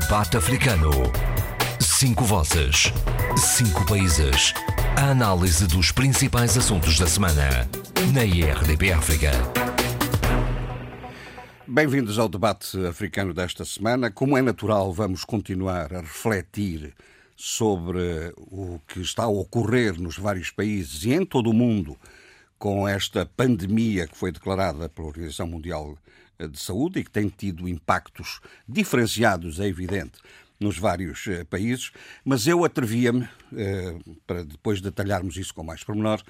Debate Africano. 5 vozes, 5 países. A análise dos principais assuntos da semana na IRDP África. Bem-vindos ao debate africano desta semana. Como é natural, vamos continuar a refletir sobre o que está a ocorrer nos vários países e em todo o mundo com esta pandemia que foi declarada pela Organização Mundial de Saúde e que tem tido impactos diferenciados, é evidente, nos vários países, mas eu atrevia-me, para depois detalharmos isso com mais pormenor,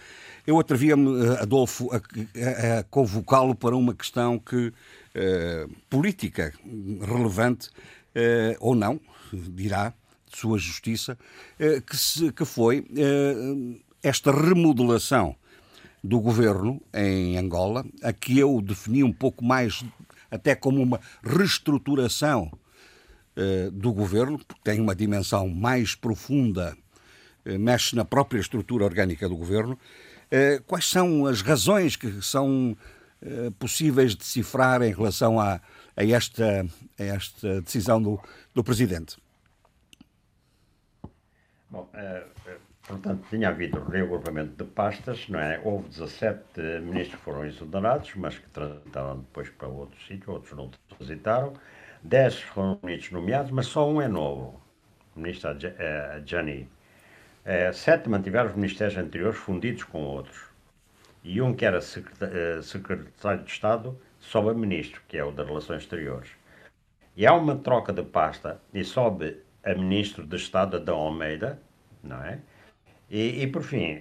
eu atrevia-me, Adolfo, a convocá-lo para uma questão que, política relevante, ou não, dirá, de sua justiça, que foi esta remodelação do governo em Angola, a que eu defini um pouco mais até como uma reestruturação do governo, porque tem uma dimensão mais profunda, mexe na própria estrutura orgânica do governo. Quais são as razões que são possíveis de cifrar em relação a esta decisão do Presidente? Bom, portanto, tinha havido reagrupamento de pastas, não é? Houve 17 ministros que foram exonerados, mas que transitaram depois para outro sítio, outros não transitaram. 10 foram ministros nomeados, mas só um é novo, o ministro Adjani. 7 mantiveram os ministérios anteriores fundidos com outros. E um que era secretário de Estado sobe ministro, que é o das Relações Exteriores. E há uma troca de pasta e sobe a ministro de Estado, Adão de Almeida, não é? E por fim,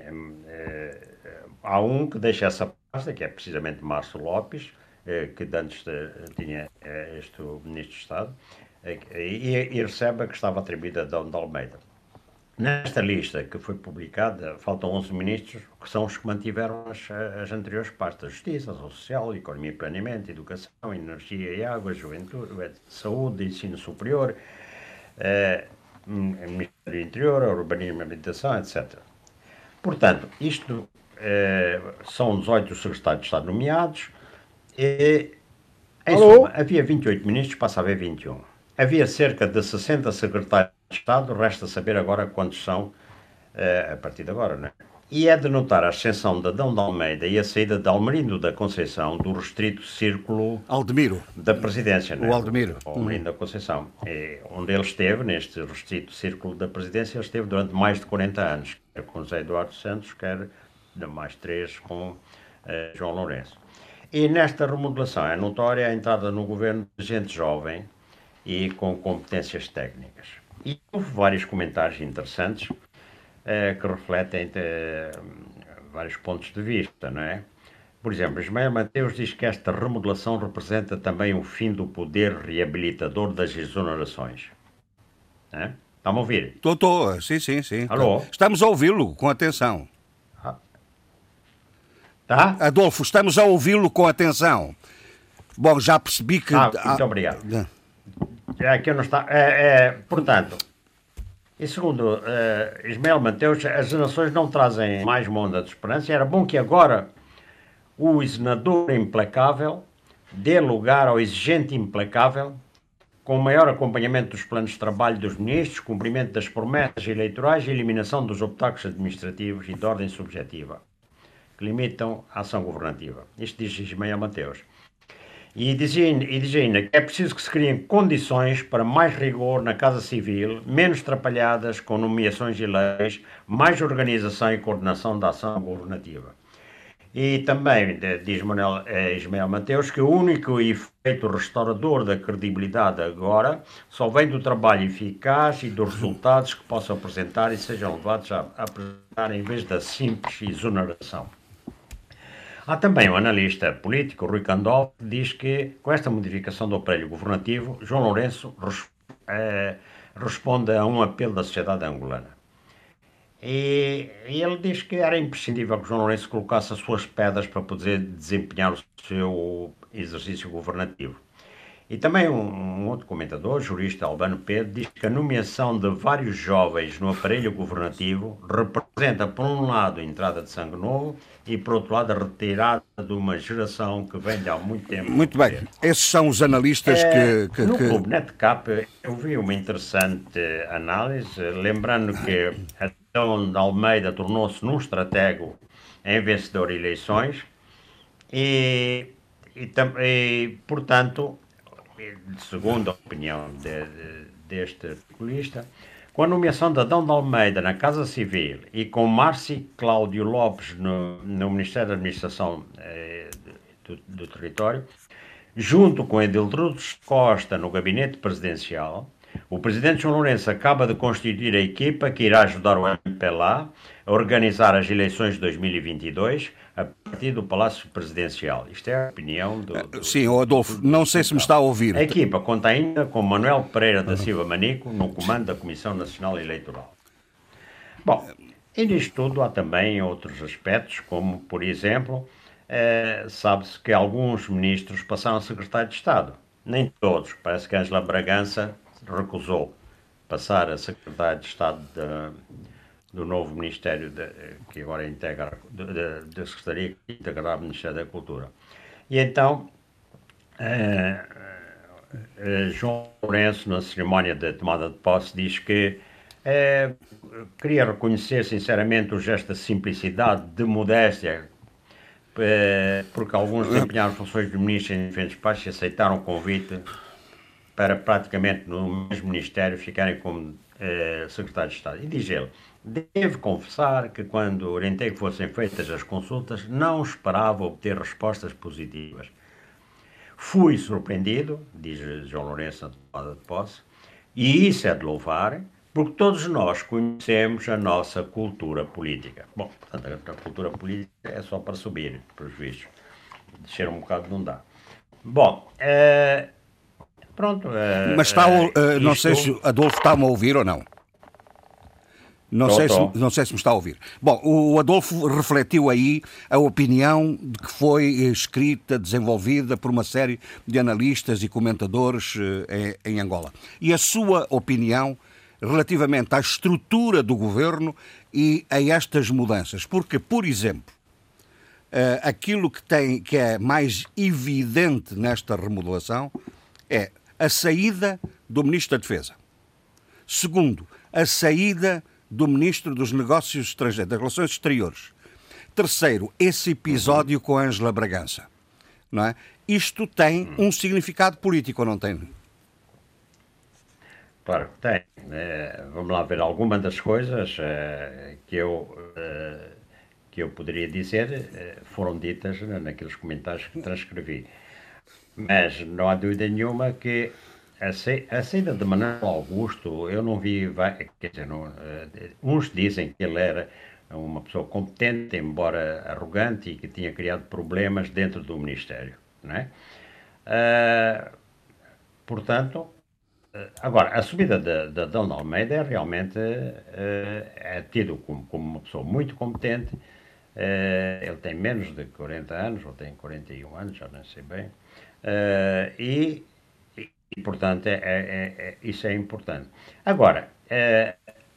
há um que deixa essa pasta, que é precisamente Márcio Lopes, que antes tinha este Ministro de Estado, e recebe a que estava atribuída a Adão de Almeida. Nesta lista que foi publicada, faltam 11 ministros, que são os que mantiveram as anteriores pastas: Justiça, Social, Economia e Planeamento, Educação, Energia e Água, Juventude, Saúde, Ensino Superior, Ministério do Interior, Urbanismo e Habitação, etc. Portanto, isto são 18 secretários de Estado nomeados e, em suma, havia 28 ministros, passa a haver 21. Havia cerca de 60 secretários de Estado, resta saber agora quantos são a partir de agora, não é? E é de notar a ascensão de Adão de Almeida e a saída de Aldemiro da Conceição do restrito círculo Aldemiro da presidência, não é? O Aldemiro. O Aldemiro da Conceição. E onde ele esteve, neste restrito círculo da presidência, ele esteve durante mais de 40 anos, quer com José Eduardo Santos, quer de mais 3 com João Lourenço. E nesta remodelação é notória a entrada no governo de gente jovem e com competências técnicas. E houve vários comentários interessantes, que refletem vários pontos de vista, não é? Por exemplo, Ismael Mateus diz que esta remodelação representa também o fim do poder reabilitador das exonerações. É? Está-me a ouvir? Estou, sim. Alô? Estamos a ouvi-lo com atenção. Tá? Adolfo, estamos a ouvi-lo com atenção. Bom, já percebi que... muito obrigado. Aqui não está... portanto... E segundo Ismael Mateus, as nações não trazem mais uma onda de esperança. Era bom que agora o exonador implacável dê lugar ao exigente implacável, com maior acompanhamento dos planos de trabalho dos ministros, cumprimento das promessas eleitorais e eliminação dos obstáculos administrativos e de ordem subjetiva, que limitam a ação governativa. Isto diz Ismael Mateus. E diz ainda que é preciso que se criem condições para mais rigor na Casa Civil, menos atrapalhadas com nomeações e leis, mais organização e coordenação da ação governativa. E também diz Ismael Mateus que o único efeito restaurador da credibilidade agora só vem do trabalho eficaz e dos resultados que possam apresentar e sejam levados a apresentar em vez da simples exoneração. Há também um analista político, Rui Candol, que diz que, com esta modificação do aparelho governativo, João Lourenço responde a um apelo da sociedade angolana. E ele diz que era imprescindível que João Lourenço colocasse as suas pedras para poder desempenhar o seu exercício governativo. E também um outro comentador, jurista Albano Pedro, diz que a nomeação de vários jovens no aparelho governativo representa, por um lado, a entrada de sangue novo e, por outro lado, a retirada de uma geração que vem de há muito tempo. Muito bem. Esses são os analistas que... No Clube Netcap eu vi uma interessante análise, lembrando que Adão de Almeida tornou-se num estratego em vencedor de eleições e portanto... Segundo a opinião deste articulista, com a nomeação de Adão de Almeida na Casa Civil e com Márcio e Cláudio Lopes no Ministério da Administração do Território, junto com Edildo Costa no Gabinete Presidencial, o Presidente João Lourenço acaba de constituir a equipa que irá ajudar o MPLA a organizar as eleições de 2022 a partir do Palácio Presidencial. Isto é a opinião do... Sim, Adolfo, não sei se me está a ouvir. A equipa conta ainda com Manuel Pereira da Silva Manico no comando da Comissão Nacional Eleitoral. Bom, e nisto tudo há também outros aspectos, como, por exemplo, sabe-se que alguns ministros passaram a secretário de Estado. Nem todos. Parece que Ângela Bragança recusou passar a secretária de Estado do novo Ministério que agora integra, da Secretaria que integrará o Ministério da Cultura. E então, João Lourenço, na cerimónia de tomada de posse, diz que queria reconhecer sinceramente o gesto de simplicidade, de modéstia, porque alguns desempenharam funções de ministro em diferentes partes e aceitaram o convite para praticamente no mesmo Ministério ficarem como secretário de Estado. E diz ele: devo confessar que quando orientei que fossem feitas as consultas, não esperava obter respostas positivas. Fui surpreendido, diz João Lourenço na tomada de posse, e isso é de louvar, porque todos nós conhecemos a nossa cultura política. Bom, portanto, a cultura política é só para subir, pelos vistos. Descer um bocado não dá. Bom, pronto. Mas está, não sei se Adolfo está-me a ouvir ou não. Não sei se me está a ouvir. Bom, o Adolfo refletiu aí a opinião de que foi escrita, desenvolvida por uma série de analistas e comentadores em Angola. E a sua opinião relativamente à estrutura do governo e a estas mudanças. Porque, por exemplo, aquilo que é mais evidente nesta remodelação é a saída do Ministro da Defesa. Segundo, a saída do Ministro dos Negócios Estrangeiros, das Relações Exteriores. Terceiro, esse episódio com Ângela Bragança. Não é? Isto tem um significado político, ou não tem? Claro que tem. Vamos lá ver alguma das coisas que eu poderia dizer foram ditas naqueles comentários que transcrevi. Mas não há dúvida nenhuma que a saída de Manuel Augusto, eu não vi, quer dizer, uns dizem que ele era uma pessoa competente, embora arrogante, e que tinha criado problemas dentro do Ministério, não é? Portanto, agora, a subida de Adão de Almeida é realmente é tido como uma pessoa muito competente. Ele tem menos de 40 anos, ou tem 41 anos, já não sei bem. E portanto, isso é importante. Agora,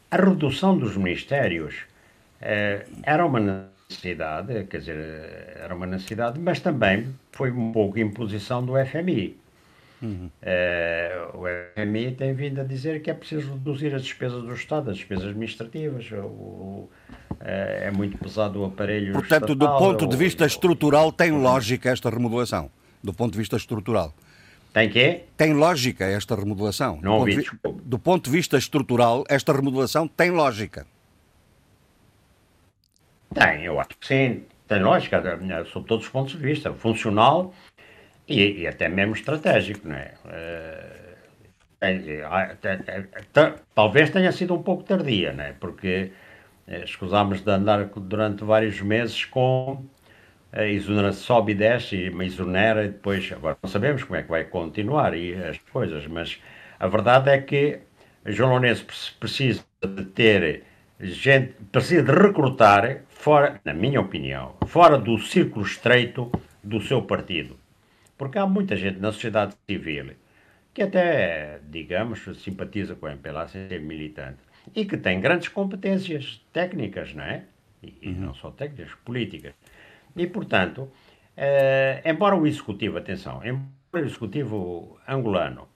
a redução dos ministérios era uma necessidade, quer dizer, era uma necessidade, mas também foi um pouco imposição do FMI. Uhum. O FMI tem vindo a dizer que é preciso reduzir as despesas do Estado, as despesas administrativas, é muito pesado o aparelho Portanto, estatal, do ponto de vista estrutural, tem lógica esta remodelação? Do ponto de vista estrutural. Tem quê? Tem lógica esta remodelação? Não ouvi, desculpa. Do ponto de vista estrutural, esta remodelação tem lógica? Tem, eu acho que sim. Tem lógica, sob todos os pontos de vista. Funcional e até mesmo estratégico, não é? Talvez tenha sido um pouco tardia, não é? Porque escusámos de andar durante vários meses com... A isonera sobe e desce, e uma isonera, e depois, agora não sabemos como é que vai continuar e as coisas, mas a verdade é que João Lourenço precisa de ter gente, precisa de recrutar, fora, na minha opinião, fora do círculo estreito do seu partido. Porque há muita gente na sociedade civil que até, digamos, simpatiza com a MPLA sem ser militante, e que tem grandes competências técnicas, não é? E não só técnicas, políticas. E, portanto, embora o Executivo, atenção, embora o Executivo angolano,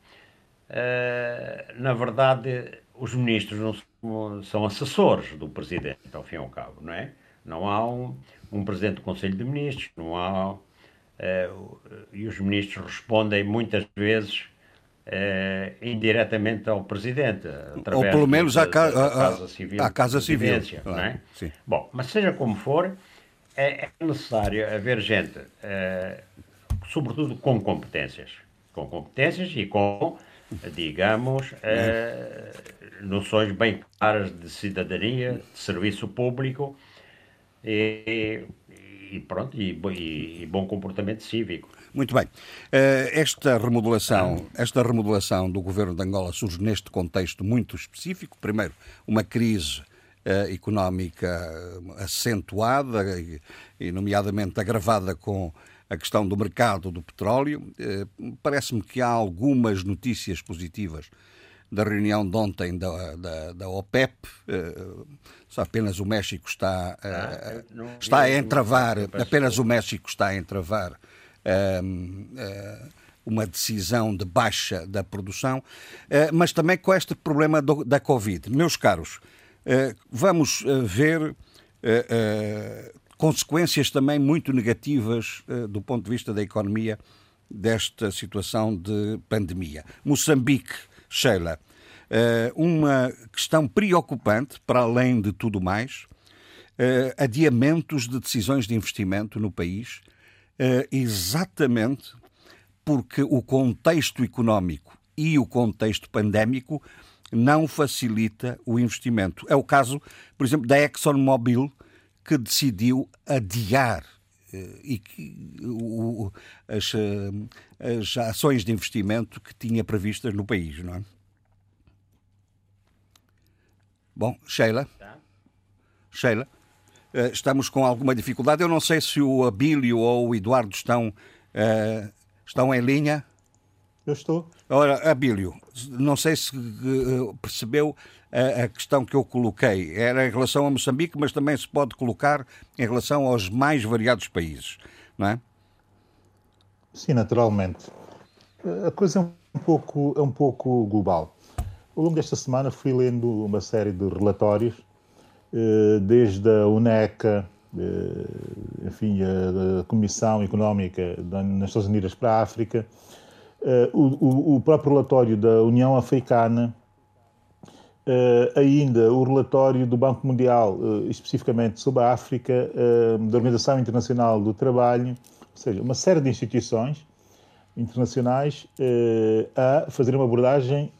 na verdade, os ministros não são assessores do presidente, ao fim e ao cabo, não é? Não há um presidente do Conselho de Ministros, não há... e os ministros respondem muitas vezes indiretamente ao presidente, através ou pelo menos à Casa Civil. Não é? Sim. Bom, mas seja como for, é necessário haver gente, sobretudo com competências e com, digamos, noções bem claras de cidadania, de serviço público e pronto, e bom comportamento cívico. Muito bem. Esta remodelação do governo de Angola surge neste contexto muito específico. Primeiro, uma crise económica acentuada e nomeadamente agravada com a questão do mercado do petróleo. Parece-me que há algumas notícias positivas da reunião de ontem da OPEP. Só apenas o México está a entravar, apenas o México está a entravar uma decisão de baixa da produção, mas também com este problema da Covid. Meus caros, vamos ver consequências também muito negativas do ponto de vista da economia desta situação de pandemia. Moçambique, Sheila, uma questão preocupante, para além de tudo mais, adiamentos de decisões de investimento no país, exatamente porque o contexto económico e o contexto pandémico não facilita o investimento. É o caso, por exemplo, da ExxonMobil, que decidiu adiar e que as ações de investimento que tinha previstas no país, não é? Bom, Sheila, estamos com alguma dificuldade. Eu não sei se o Abílio ou o Eduardo estão em linha. Eu estou. Ora, Abílio, não sei se percebeu a questão que eu coloquei. Era em relação a Moçambique, mas também se pode colocar em relação aos mais variados países, não é? Sim, naturalmente. A coisa é um pouco global. Ao longo desta semana fui lendo uma série de relatórios, desde a UNECA, enfim, a Comissão Económica das Nações Unidas para a África, o próprio relatório da União Africana, ainda o relatório do Banco Mundial, especificamente sobre a África, da Organização Internacional do Trabalho, ou seja, uma série de instituições internacionais a fazer uma abordagem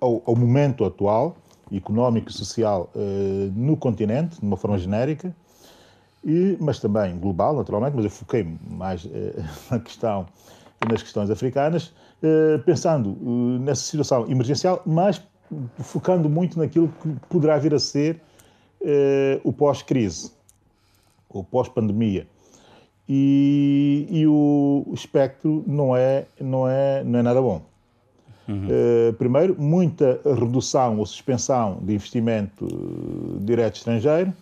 ao momento atual, económico e social, no continente, de uma forma genérica, mas também global, naturalmente, mas eu foquei mais nas questões africanas, pensando nessa situação emergencial, mas focando muito naquilo que poderá vir a ser o pós-crise, ou pós-pandemia. E o espectro não é nada bom. Uhum. Primeiro, muita redução ou suspensão de investimento direto estrangeiro.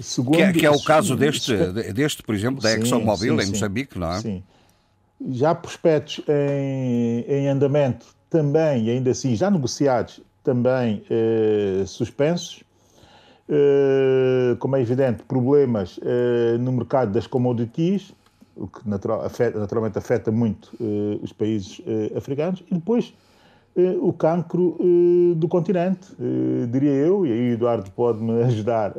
Segundo, que é o caso deste, por exemplo, da ExxonMobil em Moçambique, não é? Sim. Já prospectos em andamento também, ainda assim, já negociados, também suspensos. Como é evidente, problemas no mercado das commodities, o que naturalmente afeta muito os países africanos, e depois o cancro do continente, diria eu, e aí o Eduardo pode-me ajudar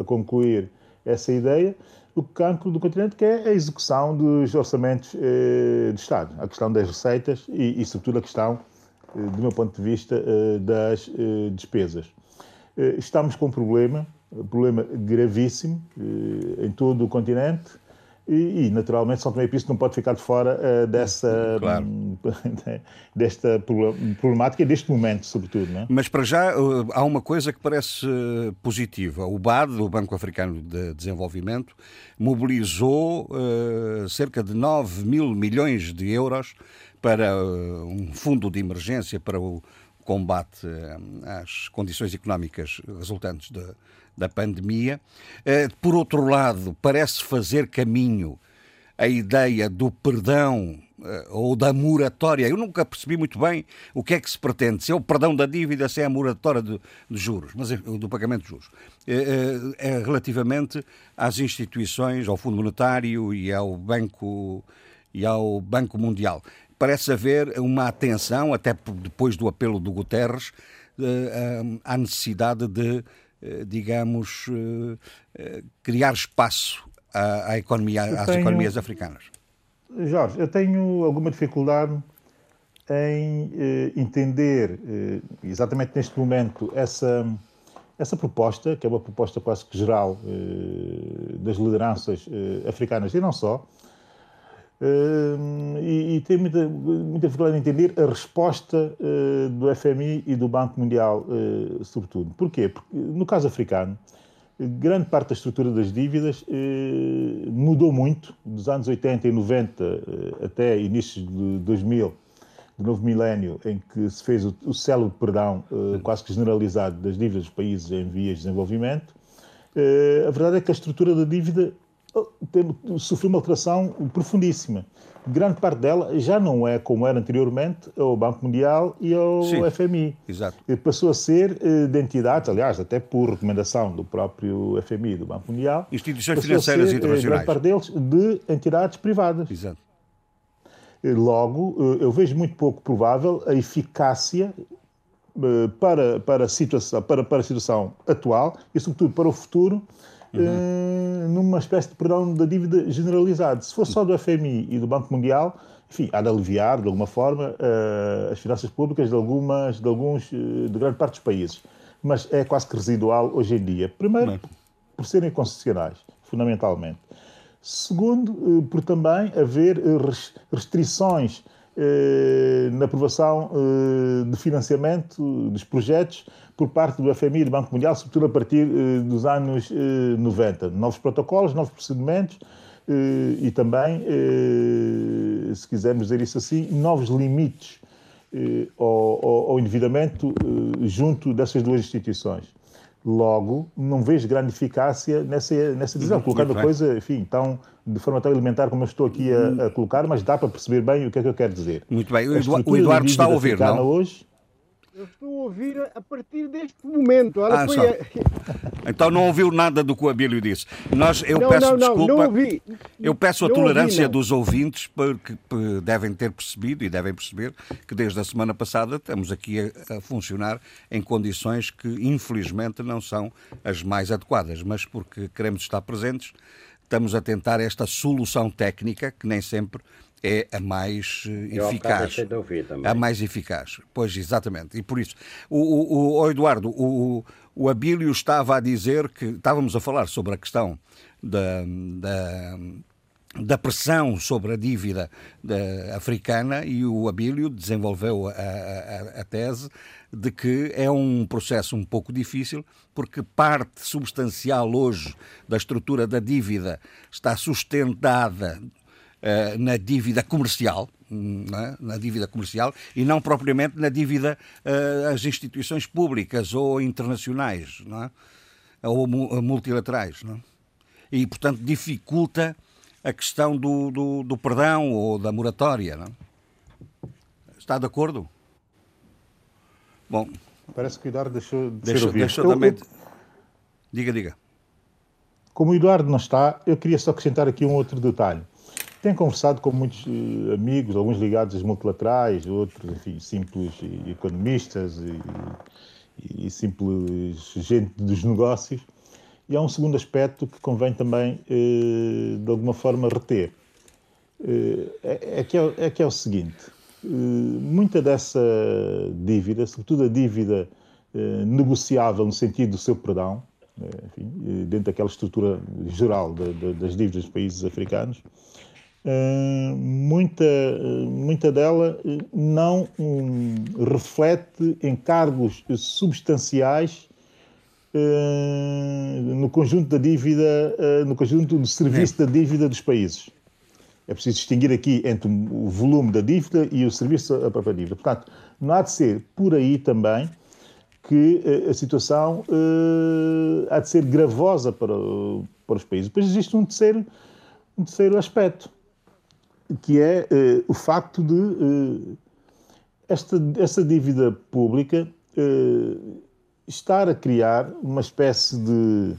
a concluir essa ideia, o cancro do continente, que é a execução dos orçamentos de Estado, a questão das receitas e sobretudo, a questão, do meu ponto de vista, das despesas. Estamos com um problema gravíssimo em todo o continente e naturalmente, São Tomé e Príncipe não pode ficar de fora dessa, claro, desta problemática, deste momento, sobretudo. Não é? Mas para já há uma coisa que parece positiva. O BAD, o Banco Africano de Desenvolvimento, mobilizou cerca de 9 mil milhões de euros para um fundo de emergência para o combate às condições económicas resultantes da pandemia. Por outro lado, parece fazer caminho a ideia do perdão ou da moratória. Eu nunca percebi muito bem o que é que se pretende, se é o perdão da dívida, se é a moratória de juros, mas do pagamento de juros, relativamente às instituições, ao Fundo Monetário e ao Banco Mundial. Parece haver uma atenção, até depois do apelo do Guterres, à necessidade de, digamos, criar espaço às economias africanas. Jorge, eu tenho alguma dificuldade em entender exatamente neste momento essa proposta, que é uma proposta quase que geral das lideranças africanas e não só, e tenho muita dificuldade em entender a resposta do FMI e do Banco Mundial, sobretudo. Porquê? Porque no caso africano, grande parte da estrutura das dívidas mudou muito, dos anos 80 e 90 até início de 2000, do novo milénio, em que se fez o célebre perdão quase que generalizado das dívidas dos países em vias de desenvolvimento. A verdade é que a estrutura da dívida sofreu uma alteração profundíssima. Grande parte dela já não é como era anteriormente ao Banco Mundial e ao FMI. Exato. Passou a ser de entidades, aliás, até por recomendação do próprio FMI e do Banco Mundial, instituições financeiras internacionais. Grande parte deles de entidades privadas. Exato. Logo, eu vejo muito pouco provável a eficácia para a situação atual e, sobretudo, para o futuro. Uhum. Numa espécie de perdão da dívida generalizado. Se fosse só do FMI e do Banco Mundial, enfim, há de aliviar, de alguma forma, as finanças públicas de grande parte dos países. Mas é quase que residual hoje em dia. Primeiro, por serem concessionais, fundamentalmente. Segundo, por também haver restrições na aprovação de financiamento dos projetos por parte do FMI e do Banco Mundial, sobretudo a partir dos anos 90. Novos protocolos, novos procedimentos e também, se quisermos dizer isso assim, novos limites ao endividamento junto dessas duas instituições. Logo, não vejo grande eficácia nessa decisão, colocando a coisa, enfim, de forma tão elementar como eu estou aqui a colocar, mas dá para perceber bem o que é que eu quero dizer. Muito bem, o Eduardo está a ouvir, não? Hoje... Eu estou a ouvir a partir deste momento. Ela foi a... Então não ouviu nada do que o Abílio disse. Peço desculpa. Não ouvi. Eu peço a tolerância dos ouvintes, porque devem ter percebido e devem perceber que desde a semana passada estamos aqui a funcionar em condições que infelizmente não são as mais adequadas, mas porque queremos estar presentes, estamos a tentar esta solução técnica que nem sempre é a mais eficaz. A mais eficaz. Pois, exatamente. E por isso, Eduardo, o Abílio estava a dizer que estávamos a falar sobre a questão da pressão sobre a dívida africana e o Abílio desenvolveu a tese de que é um processo um pouco difícil, porque parte substancial hoje da estrutura da dívida está sustentada na dívida comercial, na dívida comercial e não propriamente na dívida às instituições públicas ou internacionais, não é? Ou multilaterais, não é? E portanto dificulta a questão do perdão ou da moratória, não é? Está de acordo? Bom, parece que o Eduardo deixou também. Diga. Como o Eduardo não está, eu queria só acrescentar aqui um outro detalhe. Tenho conversado com muitos amigos, alguns ligados às multilaterais, outros, enfim, simples economistas e simples gente dos negócios. E há um segundo aspecto que convém também, de alguma forma, reter. É que é o seguinte, muita dessa dívida, sobretudo a dívida negociável no sentido do seu perdão, enfim, dentro daquela estrutura geral das dívidas dos países africanos, muita dela não reflete encargos substanciais no conjunto da dívida, no conjunto do serviço da dívida dos países. É preciso distinguir aqui entre o volume da dívida e o serviço à própria dívida. Portanto, não há de ser por aí também que a situação há de ser gravosa para os países. Depois existe um terceiro aspecto, que é o facto de esta dívida pública estar a criar uma espécie de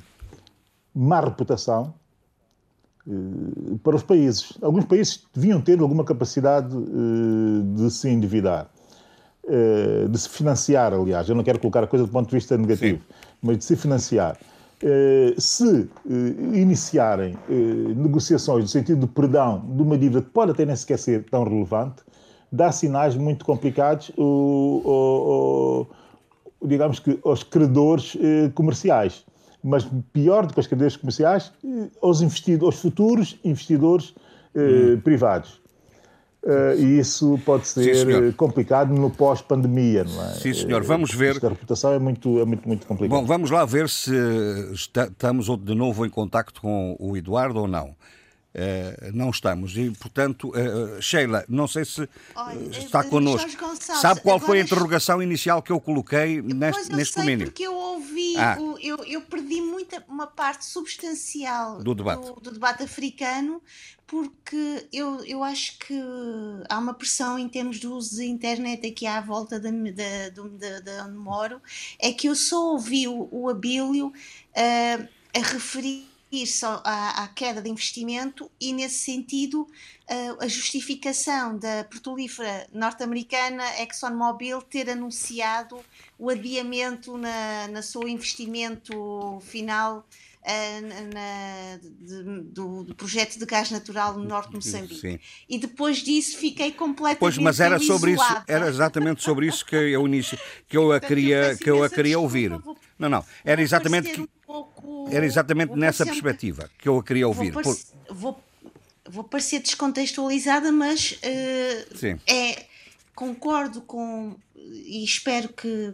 má reputação para os países. Alguns países deviam ter alguma capacidade de se endividar, de se financiar, aliás. Eu não quero colocar a coisa do ponto de vista negativo, sim, mas de se financiar. Se iniciarem negociações no sentido de perdão de uma dívida que pode até nem sequer ser tão relevante, dá sinais muito complicados, digamos que, aos credores comerciais. Mas pior do que os cadeias comerciais, aos futuros investidores privados. E isso pode ser, sim, complicado no pós-pandemia, não é? Sim, senhor. Vamos ver. A reputação é muito complicada. Bom, vamos lá ver se estamos de novo em contacto com o Eduardo ou não. Não estamos. E, portanto, Sheila, não sei se está connosco. Sabe qual foi a interrogação inicial que eu coloquei neste domínio? Porque eu ouvi, eu perdi uma parte substancial do debate africano, porque eu acho que há uma pressão em termos do uso da internet aqui à volta de onde moro. É que eu só ouvi o Abílio a referir isso à queda de investimento e, nesse sentido, a justificação da petrolífera norte-americana ExxonMobil ter anunciado o adiamento no seu investimento final do projeto de gás natural no norte de Moçambique. Sim. E depois disso fiquei completamente era exatamente sobre isso que eu queria ouvir. Era exatamente nessa perspectiva que eu a queria ouvir. Vou parecer descontextualizada, mas concordo com, e espero que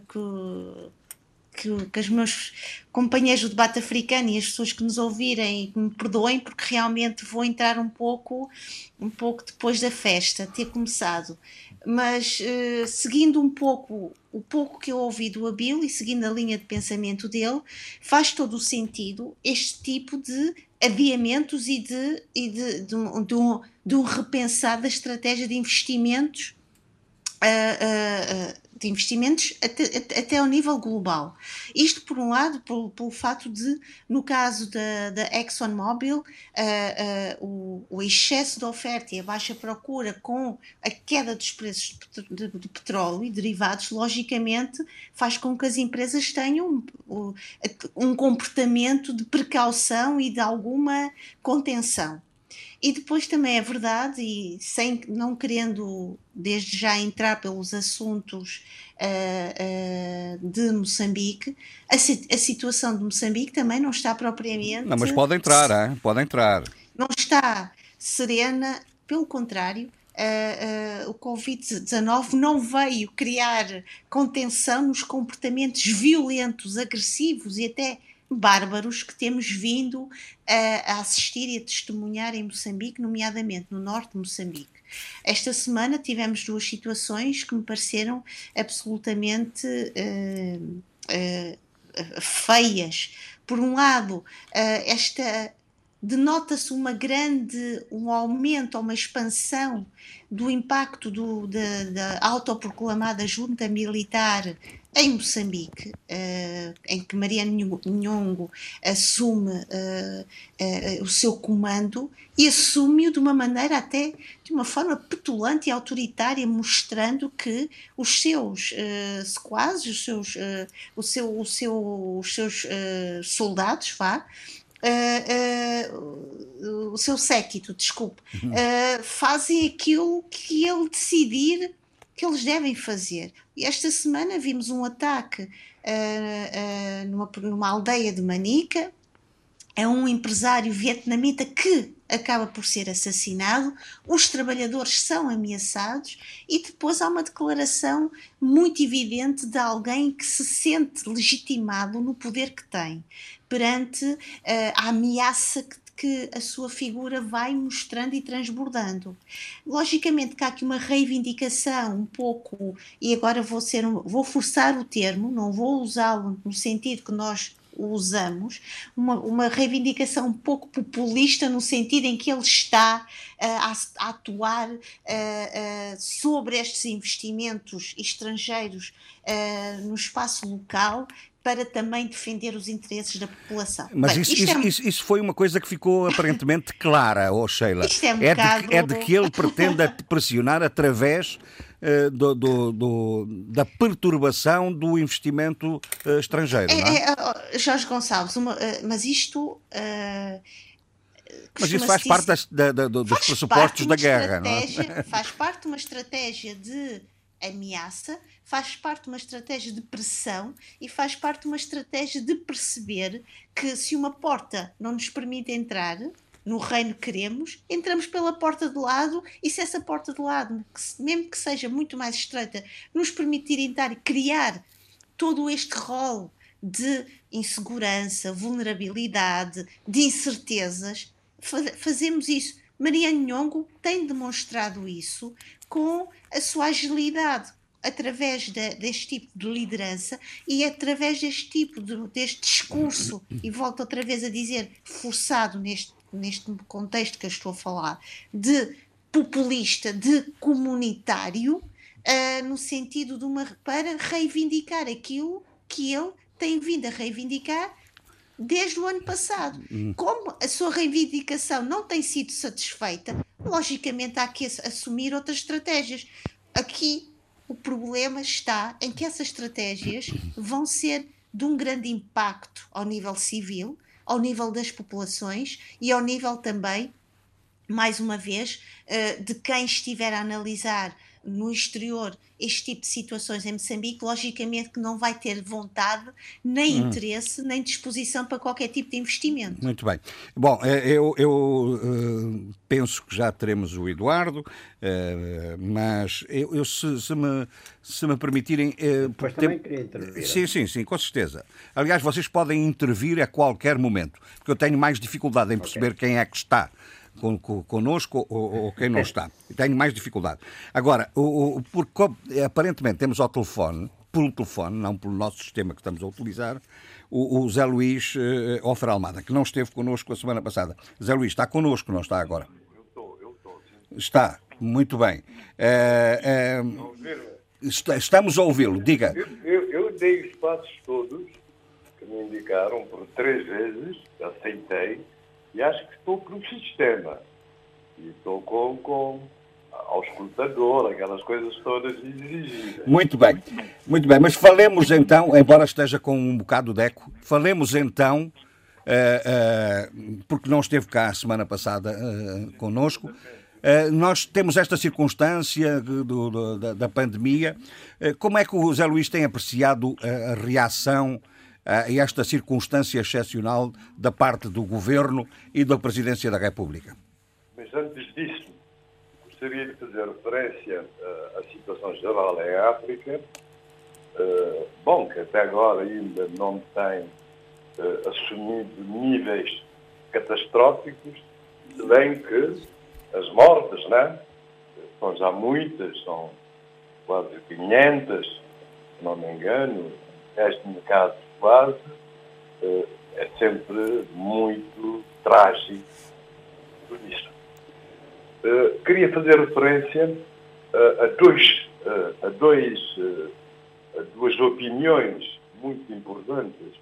os meus companheiros do debate africano e as pessoas que nos ouvirem me perdoem, porque realmente vou entrar um pouco depois da festa ter começado. Mas seguindo um pouco o pouco que eu ouvi do Abílio e seguindo a linha de pensamento dele, faz todo o sentido este tipo de adiamentos e de um repensar da estratégia de investimentos até ao nível global. Isto, por um lado, pelo fato de, no caso da ExxonMobil, o excesso de oferta e a baixa procura com a queda dos preços de petróleo e derivados, logicamente, faz com que as empresas tenham um comportamento de precaução e de alguma contenção. E depois também é verdade, e não querendo desde já entrar pelos assuntos de Moçambique, a situação de Moçambique também não está propriamente... Não, mas pode entrar, pode entrar. Não está serena, pelo contrário, o Covid-19 não veio criar contenção nos comportamentos violentos, agressivos e até bárbaros que temos vindo a assistir e a testemunhar em Moçambique, nomeadamente no norte de Moçambique. Esta semana tivemos duas situações que me pareceram absolutamente feias. Por um lado, denota-se um aumento, uma expansão do impacto da autoproclamada junta militar em Moçambique, em que Mariano Nhongo assume o seu comando e assume-o de uma maneira até de uma forma petulante e autoritária, mostrando que os seus sequazes, os seus soldados, o seu séquito, desculpe, fazem aquilo que ele decidir que eles devem fazer. E esta semana vimos um ataque numa aldeia de Manica, a um empresário vietnamita que acaba por ser assassinado, os trabalhadores são ameaçados e depois há uma declaração muito evidente de alguém que se sente legitimado no poder que tem, perante a ameaça que que a sua figura vai mostrando e transbordando. Logicamente que há aqui uma reivindicação um pouco, e agora vou forçar o termo, não vou usá-lo no sentido que nós o usamos, uma reivindicação um pouco populista, no sentido em que ele está a atuar sobre estes investimentos estrangeiros no espaço local, para também defender os interesses da população. Mas bem, isso foi uma coisa que ficou aparentemente clara, Sheila. Isto é um bocado... é de que ele pretende pressionar através da perturbação do investimento estrangeiro, não é? Jorge Gonçalves, mas isto... Mas isso faz parte dos pressupostos da guerra, não é? Faz parte de uma estratégia de ameaça, faz parte de uma estratégia de pressão e faz parte de uma estratégia de perceber que se uma porta não nos permite entrar no reino que queremos, entramos pela porta de lado, e se essa porta de lado, mesmo que seja muito mais estreita, nos permitir entrar e criar todo este rol de insegurança, vulnerabilidade, de incertezas, fazemos isso. Mariana Nhongo tem demonstrado isso com a sua agilidade, através deste tipo de liderança e através deste tipo deste discurso, e volto outra vez a dizer, forçado neste contexto que eu estou a falar, de populista, de comunitário, no sentido para reivindicar aquilo que ele tem vindo a reivindicar desde o ano passado. Como a sua reivindicação não tem sido satisfeita, logicamente há que assumir outras estratégias. Aqui o problema está em que essas estratégias vão ser de um grande impacto ao nível civil, ao nível das populações e ao nível também, mais uma vez, de quem estiver a analisar no exterior este tipo de situações em Moçambique, logicamente que não vai ter vontade, nem interesse, nem disposição para qualquer tipo de investimento. Muito bem. Bom, eu penso que já teremos o Eduardo, mas eu, se me permitirem... Mas também queria intervir. Sim, com certeza. Aliás, vocês podem intervir a qualquer momento, porque eu tenho mais dificuldade em perceber quem é que está connosco ou quem não está. Tenho mais dificuldade. Agora, porque aparentemente temos ao telefone, pelo telefone, não pelo nosso sistema que estamos a utilizar, o Zé Luís Ofra Almada, que não esteve connosco a semana passada. Zé Luís, está connosco, não está agora? Eu estou. Está, muito bem. Estamos a ouvi-lo, diga. Eu dei os passos todos que me indicaram por 3 vezes, aceitei, e acho que estou com o sistema. E estou com auscultador, aquelas coisas todas exigidas. Muito bem. Mas falemos então, embora esteja com um bocado de eco, falemos então, porque não esteve cá a semana passada connosco, nós temos esta circunstância da pandemia. Como é que o Zé Luís tem apreciado a reação e esta circunstância excepcional da parte do Governo e da Presidência da República? Mas antes disso, gostaria de fazer referência à situação geral em África. Bom, que até agora ainda não tem assumido níveis catastróficos, bem que as mortes, né, são já muitas, são quase 500, se não me engano, neste caso quase, é sempre muito trágico tudo isto. Queria fazer referência a duas opiniões muito importantes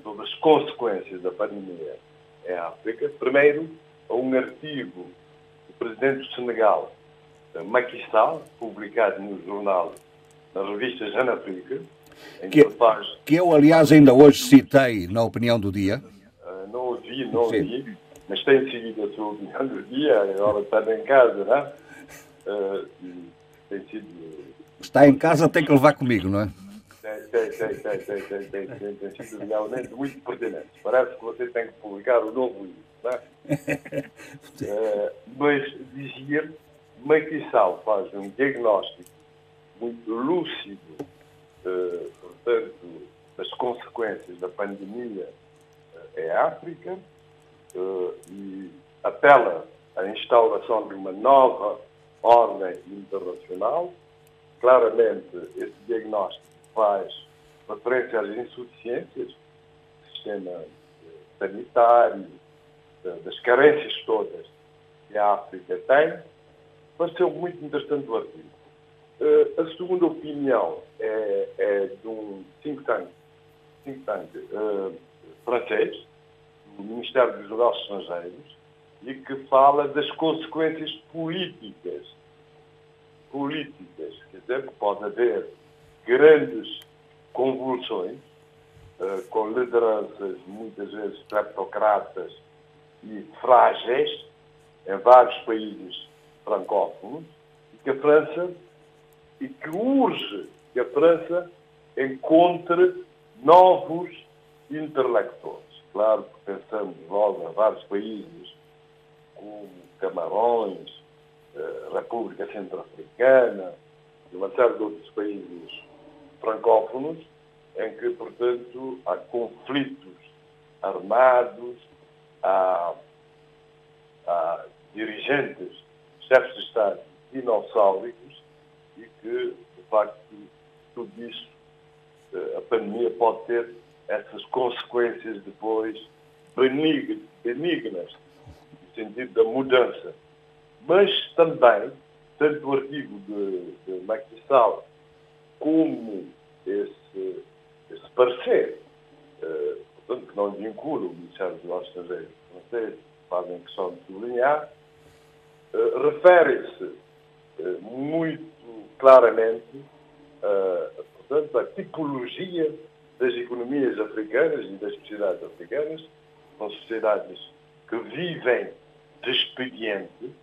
sobre as consequências da pandemia em África. Primeiro, a um artigo do presidente do Senegal, Macky Sall, publicado no jornal, na revista Janafrica, que eu, aliás, ainda hoje citei na opinião do dia. Não ouvi, mas tenho seguido a sua opinião do dia, agora está em casa, não é? Tem sido... Está em casa, tem que levar comigo, não é? Tem sido realmente muito pertinente. Parece que você tem que publicar o novo livro, não é? Mas dizia-me, Macky Sall faz um diagnóstico muito lúcido, portanto, das consequências da pandemia em África, e apela à instauração de uma nova ordem internacional. Claramente, esse diagnóstico faz referência às insuficiências do sistema sanitário, das carências todas que a África tem. Pareceu muito interessante o artigo. A segunda opinião é de um think tank francês, do Ministério dos Negócios Estrangeiros, e que fala das consequências políticas, quer dizer, que pode haver grandes convulsões, com lideranças muitas vezes kleptocratas e frágeis em vários países francófonos, e que urge que a França encontre novos interlocutores. Claro que pensamos logo a vários países como Camarões, República Centro-Africana e uma série de outros países francófonos, em que, portanto, há conflitos armados, há dirigentes, chefes de Estado dinossauros, e que, de facto, tudo isso, a pandemia pode ter essas consequências depois benignas, no sentido da mudança. Mas também, tanto o artigo de Maquissal como esse parecer, portanto, que não vincula o Ministério dos Negócios Estrangeiros francês, fazem questão de sublinhar, refere-se muito claramente portanto, à tipologia das economias africanas e das sociedades africanas. São sociedades que vivem de expediente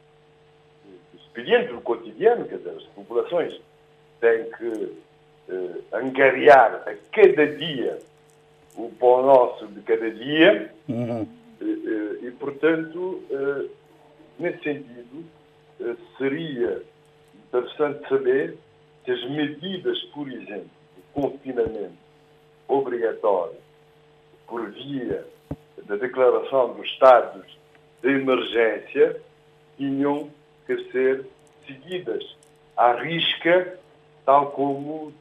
do cotidiano, quer dizer, as populações têm que angariar a cada dia o pão nosso de cada dia. E portanto, nesse sentido, seria interessante saber se as medidas, por exemplo, de confinamento obrigatório por via da declaração dos estados de emergência tinham que ser seguidas à risca, tal como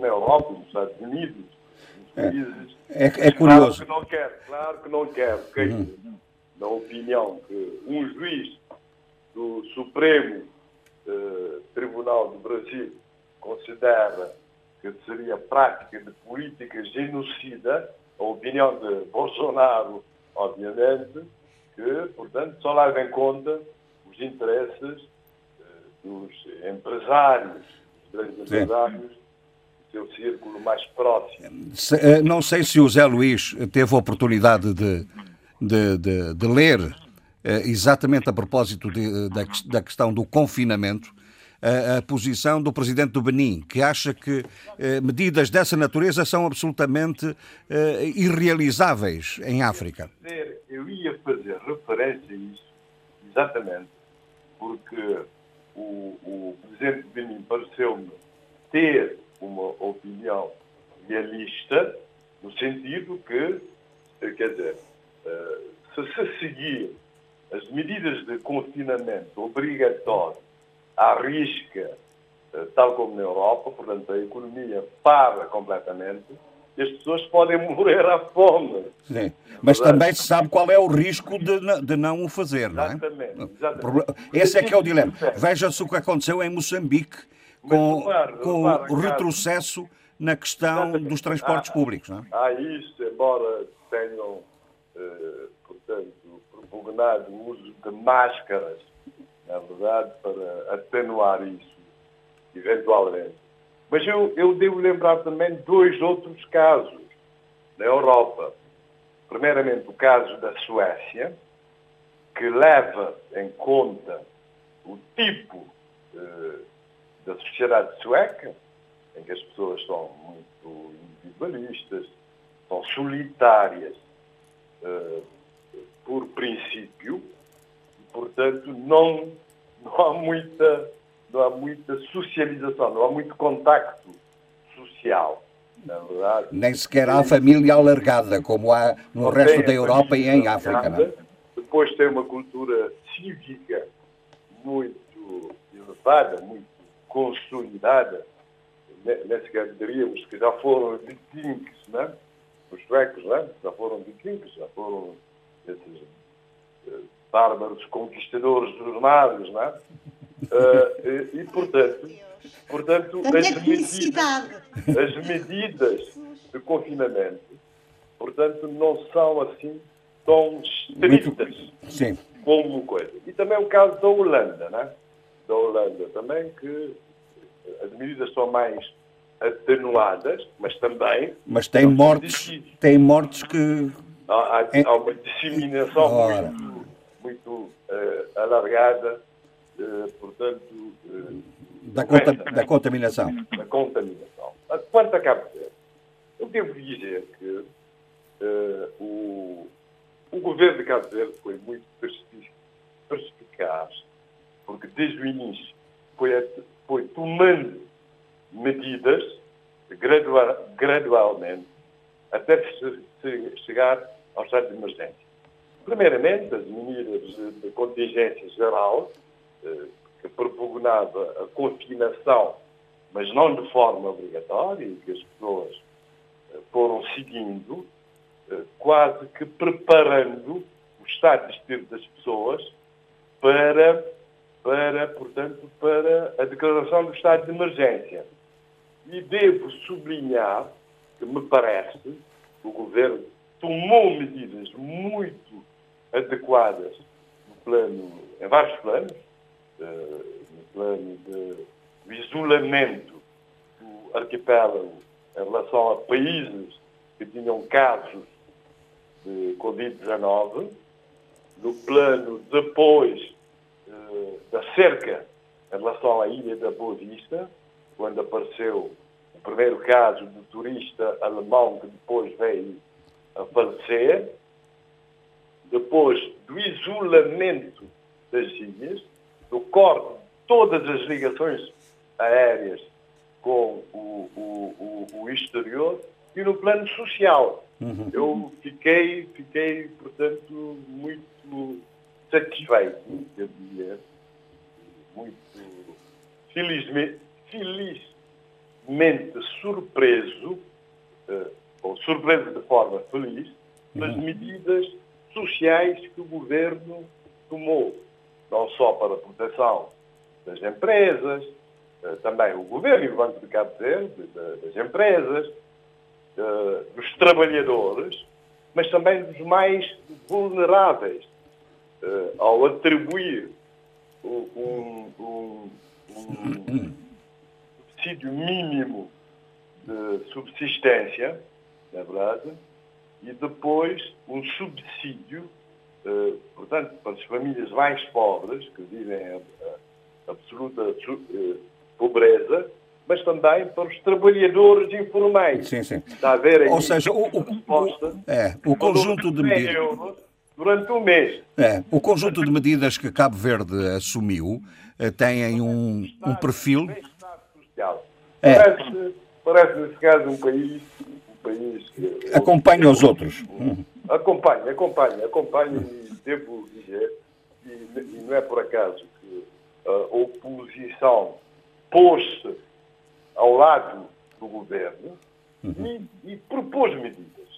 na Europa, nos Estados Unidos, nos países. É curioso. Claro que não quero. Na opinião que um juiz do Supremo Tribunal do Brasil considera que seria prática de política genocida, a opinião de Bolsonaro, obviamente, que, portanto, só leva em conta os interesses dos empresários, dos grandes empresários, do seu círculo mais próximo. Não sei se o Zé Luís teve a oportunidade de ler, exatamente a propósito da questão do confinamento, a posição do presidente do Benin, que acha que medidas dessa natureza são absolutamente irrealizáveis em África. Eu ia fazer referência a isso, exatamente, porque o presidente do Benin pareceu-me ter uma opinião realista, no sentido que, quer dizer, se seguir as medidas de confinamento obrigatório à risca, tal como na Europa, portanto, a economia para completamente, e as pessoas podem morrer à fome. Sim, mas também se sabe qual é o risco de não o fazer, não é? Exatamente. Esse é que é o dilema. Veja-se o que aconteceu em Moçambique com o retrocesso na questão dos transportes públicos, não é? Isso, embora tenham, portanto, propugnado o uso de máscaras, na verdade, para atenuar isso, eventualmente. Mas eu devo lembrar também dois outros casos na Europa. Primeiramente, o caso da Suécia, que leva em conta o tipo da sociedade sueca, em que as pessoas são muito individualistas, são solitárias por princípio. Portanto, não há muita socialização, não há muito contacto social, na verdade. Nem sequer há família alargada, como há no resto da Europa e em África, não é? depois tem uma cultura cívica muito elevada, muito consolidada. Nesse caso diríamos que já foram vikings, né? Os suecos, né? Já foram vikings, já foram esses bárbaros conquistadores dos mares, né? E, portanto as medidas de confinamento, portanto, não são assim tão estritas como coisa. E também o caso da Holanda, né? Da Holanda também, que as medidas são mais atenuadas, mas tem mortes, que... Há uma disseminação muito alargada, portanto... Da contaminação. Da contaminação. Quanto a Cabo Verde, eu devo dizer que o governo de Cabo Verde foi muito perspicaz, porque desde o início foi tomando medidas gradualmente até chegar ao estado de emergência. Primeiramente, as medidas de contingência geral, que propugnava a confinação, mas não de forma obrigatória, e que as pessoas foram seguindo, quase que preparando o estado de espírito das pessoas para a declaração do estado de emergência. E devo sublinhar que, me parece, o governo tomou medidas muito adequadas no plano, em vários planos, no plano do isolamento do arquipélago em relação a países que tinham casos de Covid-19, no plano depois da cerca em relação à Ilha da Boa Vista, quando apareceu o primeiro caso do turista alemão que depois veio a falecer, depois do isolamento das ilhas, do corte de todas as ligações aéreas com o exterior, e no plano social. Uhum. Eu fiquei, portanto, muito satisfeito, eu diria, muito felizmente surpreso, ou surpreso de forma feliz, das medidas sociais que o governo tomou, não só para a proteção das empresas, também o governo e o Banco de Cabo Verde, das empresas, dos trabalhadores, mas também dos mais vulneráveis, ao atribuir um subsídio mínimo de subsistência, na verdade, e depois um subsídio, portanto, para as famílias mais pobres, que vivem a absoluta pobreza, mas também para os trabalhadores informais. Sim, sim. Está a ver aí. Ou seja, o conjunto de medidas... Durante um mês. O conjunto de medidas que Cabo Verde assumiu tem um perfil... Parece, nesse caso, um país que... Acompanha os outros. Acompanha, e devo dizer, e não é por acaso que a oposição pôs-se ao lado do governo e propôs medidas,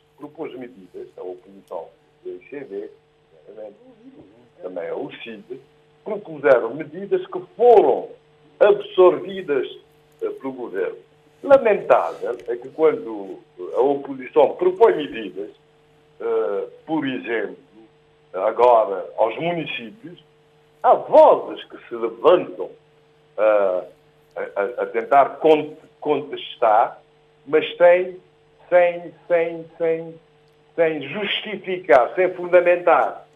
a oposição do ICB, também a UCID, propuseram medidas que foram absorvidas pelo governo. Lamentável é que quando a oposição propõe medidas, por exemplo, agora aos municípios, há vozes que se levantam a tentar contestar, mas sem justificar, sem fundamentar,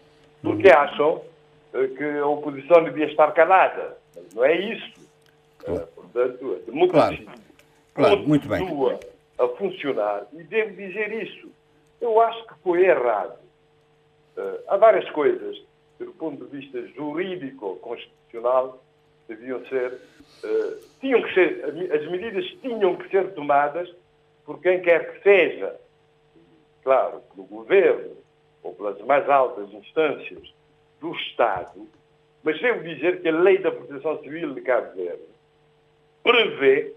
porque acham que a oposição devia estar calada. Mas não é isso. Portanto, a democracia continua a funcionar, e devo dizer isso. Eu acho que foi errado. Há várias coisas que, do ponto de vista jurídico, constitucional, as medidas tinham que ser tomadas por quem quer que seja, claro, pelo governo ou pelas mais altas instâncias do Estado, mas devo dizer que a Lei da Proteção Civil de Cabo Verde prevê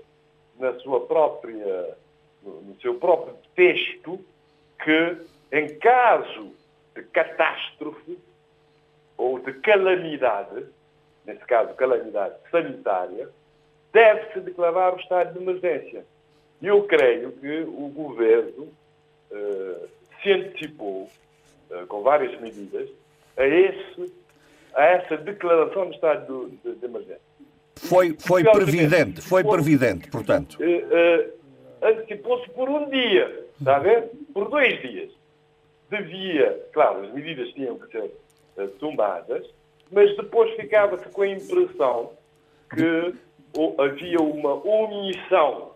na sua própria, no seu próprio texto, que em caso de catástrofe ou de calamidade, neste caso calamidade sanitária, deve-se declarar o estado de emergência. E eu creio que o governo se antecipou com várias medidas a essa declaração do estado de emergência. Foi previdente, portanto. Antecipou-se por um dia, está a ver? Por 2 dias. Devia, claro, as medidas tinham que ser tomadas, mas depois ficava-se com a impressão que havia uma omissão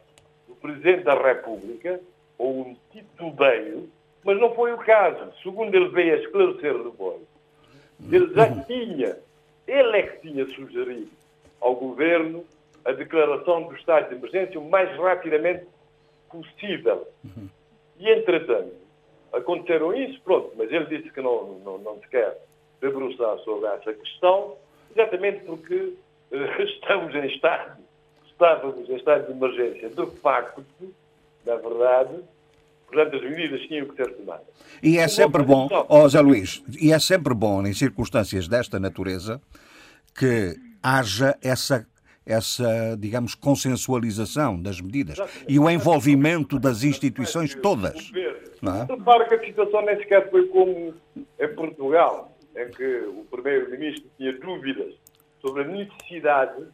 do Presidente da República, ou um titubeio, mas não foi o caso. Segundo ele veio a esclarecer depois, ele é que tinha sugerido ao governo a declaração do estado de emergência o mais rapidamente possível. E, entretanto, aconteceram isso, pronto, mas ele disse que não se quer debruçar sobre essa questão, exatamente porque estávamos em estado de emergência. De facto, na verdade, portanto, as medidas tinham que ser tomadas. E é sempre bom, José Luís, e é sempre bom, em circunstâncias desta natureza, que haja essa, digamos, consensualização das medidas e o envolvimento das instituições todas. Repara que a situação nem sequer foi como em Portugal, em que o primeiro-ministro tinha dúvidas sobre a necessidade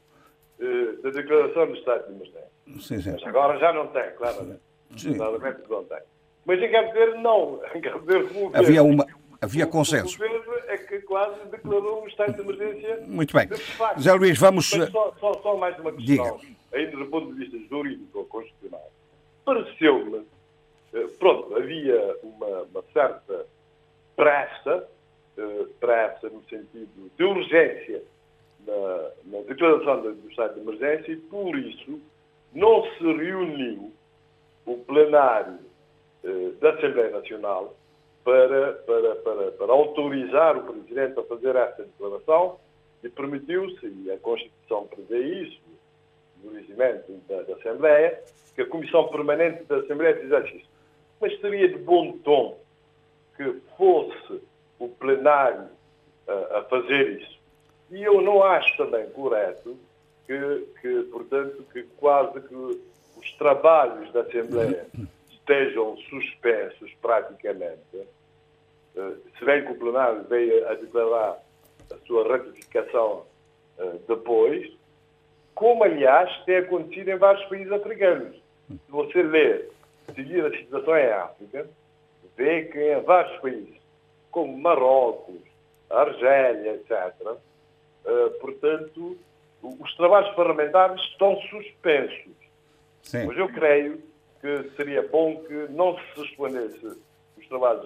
da declaração do estado de emergência. Sim. Mas agora já não tem, claramente. Claramente não tem. Mas em Cabo Verde não. Em Cabo Verde havia consenso. O governo é que quase declarou o estado de emergência. Muito bem. Zé Luís, vamos... Só mais uma questão. Diga. Ainda do ponto de vista jurídico ou constitucional. Pareceu-me... Pronto, havia uma certa pressa no sentido de urgência na declaração do estado de emergência e, por isso, não se reuniu o plenário da Assembleia Nacional para autorizar o Presidente a fazer esta declaração e permitiu-se, e a Constituição prevê isso, no regimento da Assembleia, que a Comissão Permanente da Assembleia fizesse isso. Mas seria de bom tom que fosse o plenário a fazer isso. E eu não acho também correto que portanto, que quase que os trabalhos da Assembleia estejam suspensos praticamente, se bem que o plenário veio a declarar a sua ratificação depois, como, aliás, tem acontecido em vários países africanos. Se você seguir a situação em África, vê que em vários países, como Marrocos, Argélia, etc., portanto, os trabalhos parlamentares estão suspensos. Sim. Mas eu creio que seria bom que não se suspendesse os trabalhos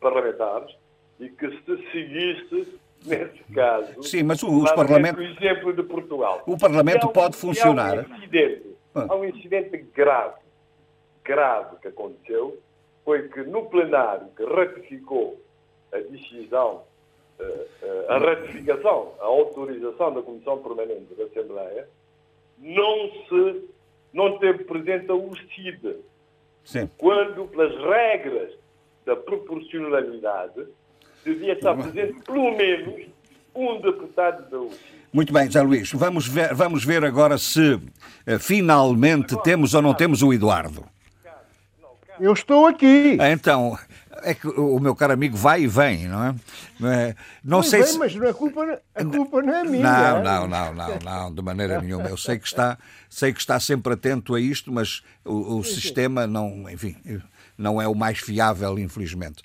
parlamentares e que se seguisse, nesse caso, sim, mas o exemplo de Portugal. O Parlamento pode funcionar. Há um incidente grave que aconteceu, foi que no plenário que ratificou a decisão, a ratificação, a autorização da Comissão Permanente da Assembleia, não teve presente a UCID. Sim. Quando, pelas regras da proporcionalidade, devia estar presente pelo menos um deputado da UCID. Muito bem, Zé Luís, vamos ver agora se finalmente temos ou não temos o Eduardo. Eu estou aqui. Então... É que o meu caro amigo vai e vem, não é? Mas a culpa não é minha. Não, de maneira nenhuma. Eu sei que está sempre atento a isto, mas o sistema não, enfim, não é o mais fiável, infelizmente.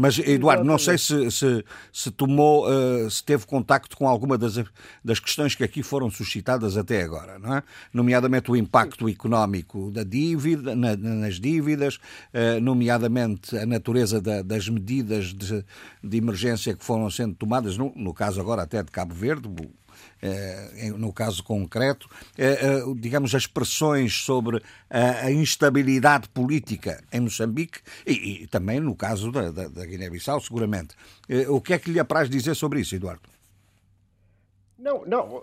Mas, Eduardo, não sei se tomou, se teve contacto com alguma das questões que aqui foram suscitadas até agora, não é? Nomeadamente o impacto económico da dívida, nas dívidas, nomeadamente a natureza das medidas de emergência que foram sendo tomadas, no caso agora até de Cabo Verde, no caso concreto, digamos, as pressões sobre a instabilidade política em Moçambique e também no caso da Guiné-Bissau, seguramente. O que é que lhe apraz dizer sobre isso, Eduardo? Não.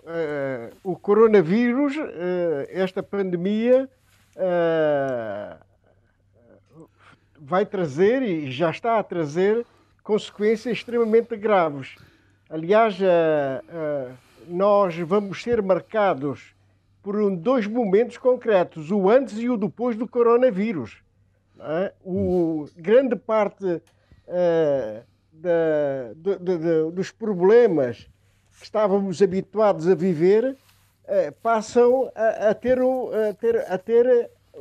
O coronavírus, esta pandemia, vai trazer e já está a trazer consequências extremamente graves. Aliás, nós vamos ser marcados por dois momentos concretos, o antes e o depois do coronavírus. Grande parte dos problemas que estávamos habituados a viver passam a ter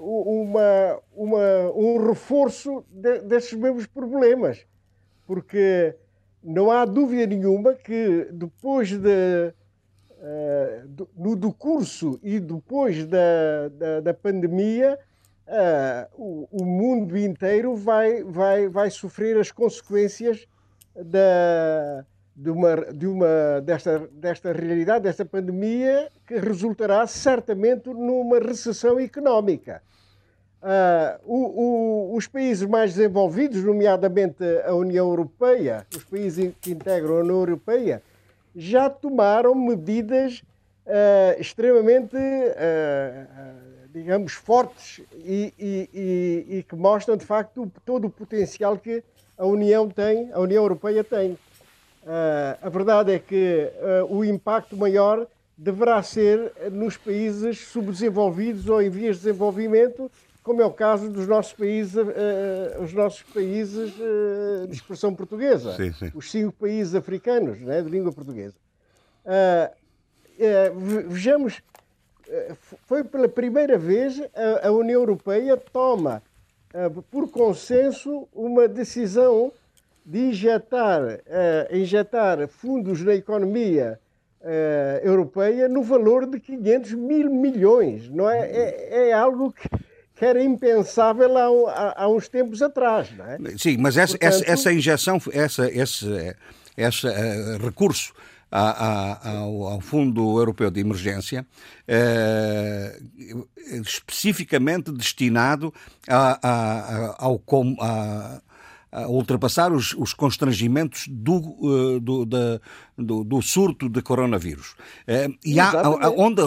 um reforço desses mesmos problemas, porque não há dúvida nenhuma que depois do curso e depois da pandemia, o mundo inteiro vai sofrer as consequências desta realidade, desta pandemia, que resultará certamente numa recessão económica. Os países mais desenvolvidos, nomeadamente a União Europeia, os países que integram a União Europeia, já tomaram medidas extremamente, digamos, fortes e que mostram, de facto, todo o potencial que a União Europeia tem. A verdade é que o impacto maior deverá ser nos países subdesenvolvidos ou em vias de desenvolvimento, como é o caso dos nossos países, de expressão portuguesa, sim. Os 5 países africanos, né, de língua portuguesa. Vejamos, foi pela primeira vez a União Europeia toma, por consenso, uma decisão de injetar fundos na economia europeia no valor de 500 mil milhões. Não é? É algo que era impensável há uns tempos atrás. Não é? Sim, mas essa injeção, esse recurso ao Fundo Europeu de Emergência, especificamente destinado a ultrapassar os constrangimentos do surto de coronavírus. E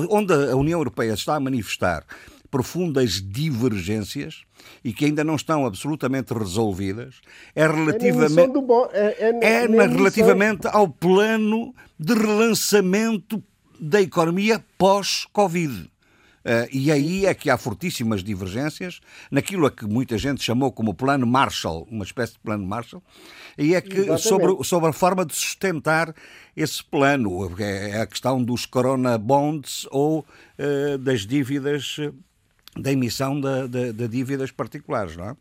onde a União Europeia está a manifestar profundas divergências e que ainda não estão absolutamente resolvidas, relativamente ao plano de relançamento da economia pós-Covid. E aí é que há fortíssimas divergências naquilo a que muita gente chamou como plano Marshall, uma espécie de plano Marshall, e é que sobre a forma de sustentar esse plano, é a questão dos corona bonds ou das dívidas, da emissão de dívidas particulares, não é?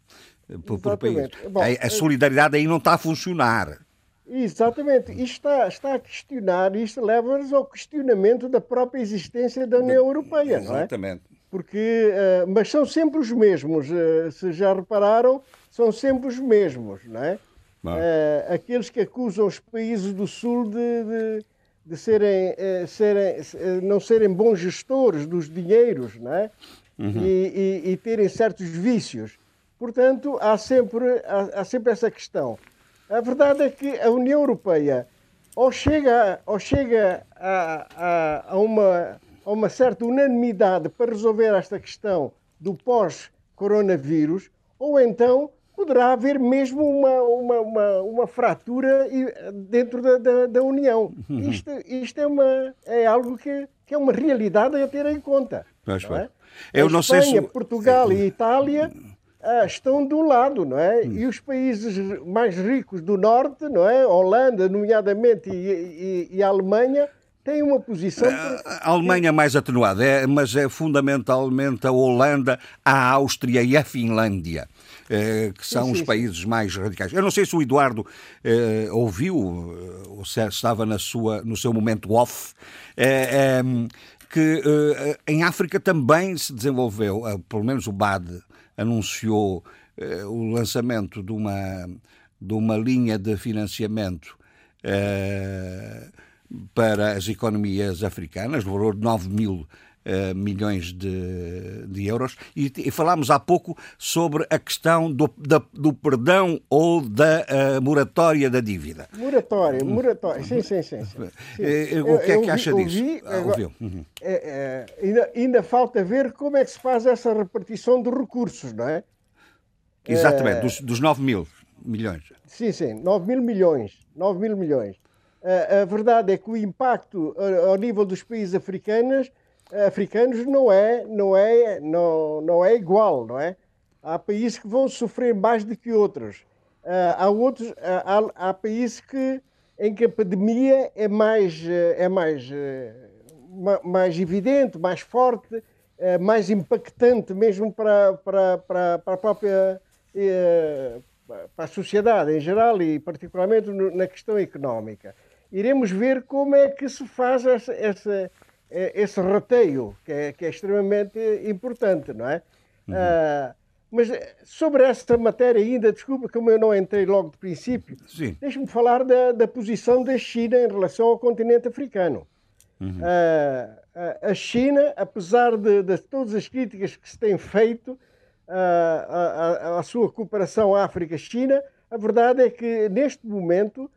Por país. Bom, a solidariedade aí não está a funcionar. Exatamente. Isto está a questionar, isto leva-nos ao questionamento da própria existência da União Europeia, não é? Exatamente. Porque, mas são sempre os mesmos, se já repararam, são sempre os mesmos, não é? Aqueles que acusam os países do Sul de não serem bons gestores dos dinheiros, não é? Uhum. E terem certos vícios. Portanto, há sempre essa questão. A verdade é que a União Europeia ou chega a uma certa unanimidade para resolver esta questão do pós-coronavírus, ou então poderá haver mesmo uma fratura dentro da União. Isto é algo que é uma realidade a ter em conta. Não é? Espanha, Portugal e Itália estão do lado, não é? E os países mais ricos do norte, não é? Holanda, nomeadamente, e a Alemanha, têm uma posição... A Alemanha mais atenuada, mas é fundamentalmente a Holanda, a Áustria e a Finlândia, que são os países mais radicais. Eu não sei se o Eduardo ouviu, ou se estava no seu momento off, que em África também se desenvolveu, pelo menos o BAD, anunciou o lançamento de uma linha de financiamento para as economias africanas, no valor de 9 mil milhões de euros, e falámos há pouco sobre a questão do perdão ou da moratória da dívida. Moratória, sim. O que é que acha disso? Ouviu? Uhum. Ainda falta ver como é que se faz essa repartição de recursos, não é? Exatamente, dos 9 mil milhões. Sim, 9 mil milhões. A verdade é que o impacto ao nível dos países africanos não é igual, não é? Há países que vão sofrer mais do que outros. Há países em que a pandemia é mais evidente, mais forte, mais impactante mesmo para a própria para a sociedade em geral e particularmente na questão económica. Iremos ver como é que se faz esse rateio, que é extremamente importante, não é? Uhum. Mas sobre esta matéria ainda, desculpa, como eu não entrei logo de princípio, deixe-me falar da posição da China em relação ao continente africano. Uhum. A China, apesar de todas as críticas que se têm feito à sua cooperação África-China, a verdade é que neste momento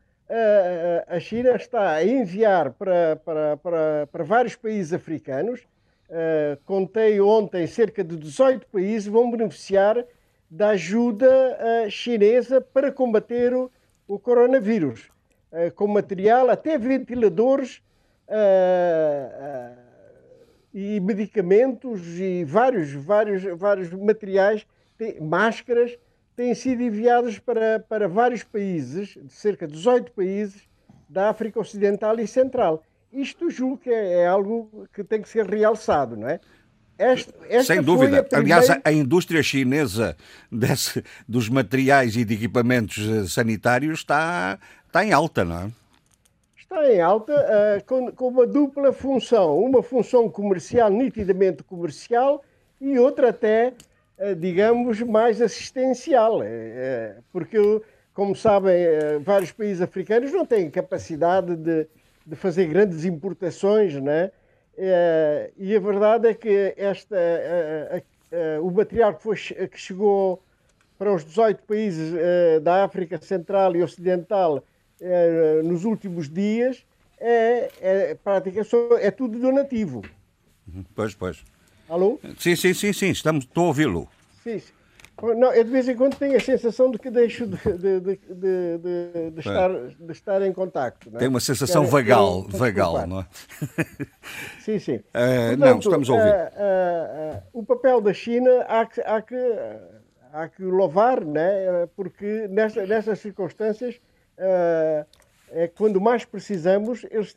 a China está a enviar para vários países africanos, contei ontem cerca de 18 países vão beneficiar da ajuda chinesa para combater o coronavírus, com material, até ventiladores e medicamentos e vários materiais, máscaras, têm sido enviados para vários países, cerca de 18 países, da África Ocidental e Central. Isto julgo que é algo que tem que ser realçado, não é? Sem dúvida. Aliás, a indústria chinesa dos materiais e de equipamentos sanitários está em alta, não é? Está em alta, com uma dupla função. Uma função comercial, nitidamente comercial, e outra até, digamos, mais assistencial, porque, como sabem, vários países africanos não têm capacidade de fazer grandes importações, né? E a verdade é que o material que chegou para os 18 países da África Central e Ocidental nos últimos dias é tudo donativo. Pois. Alô? Sim, estou a ouvi-lo. Sim. Não, eu de vez em quando tenho a sensação de que deixo de estar em contacto. Não é? Tem uma sensação vagal, não é? Sim. Portanto, não, estamos a ouvir. O papel da China há que louvar, né? Porque nestas circunstâncias, quando mais precisamos, eles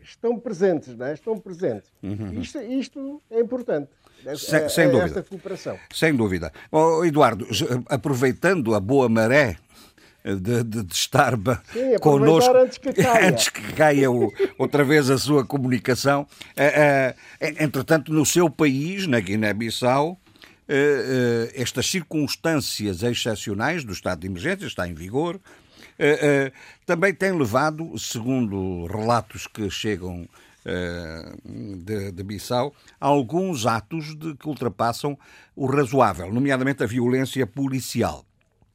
estão presentes, não é? Estão presentes. Uhum. Isto é importante. Sem dúvida. Esta cooperação. Sem dúvida. Oh, Eduardo, aproveitando a boa maré de estar connosco antes que caia outra vez a sua comunicação, entretanto, no seu país, na Guiné-Bissau, estas circunstâncias excepcionais do estado de emergência, está em vigor, também tem levado, segundo relatos que chegam de Bissau, alguns atos que ultrapassam o razoável, nomeadamente a violência policial.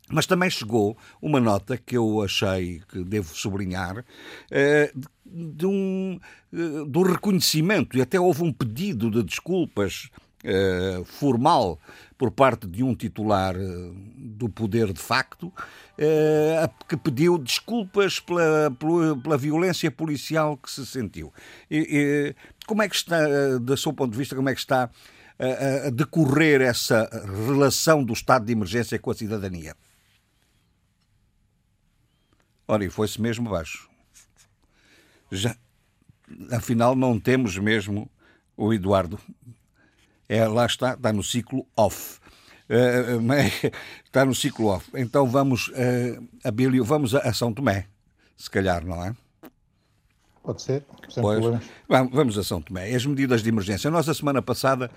Mas também chegou uma nota que eu achei que devo sublinhar, do reconhecimento, e até houve um pedido de desculpas formal por parte de um titular do poder de facto, que pediu desculpas pela violência policial que se sentiu. Como é que está, do seu ponto de vista, como é que está a decorrer essa relação do estado de emergência com a cidadania? Ora, e foi-se mesmo baixo. Já, afinal, não temos mesmo o Eduardo. Lá está no ciclo off. Está no ciclo off. Então vamos, Abílio, vamos a São Tomé, se calhar, não é? Pode ser. Vamos a São Tomé. As medidas de emergência. Nós, a semana passada,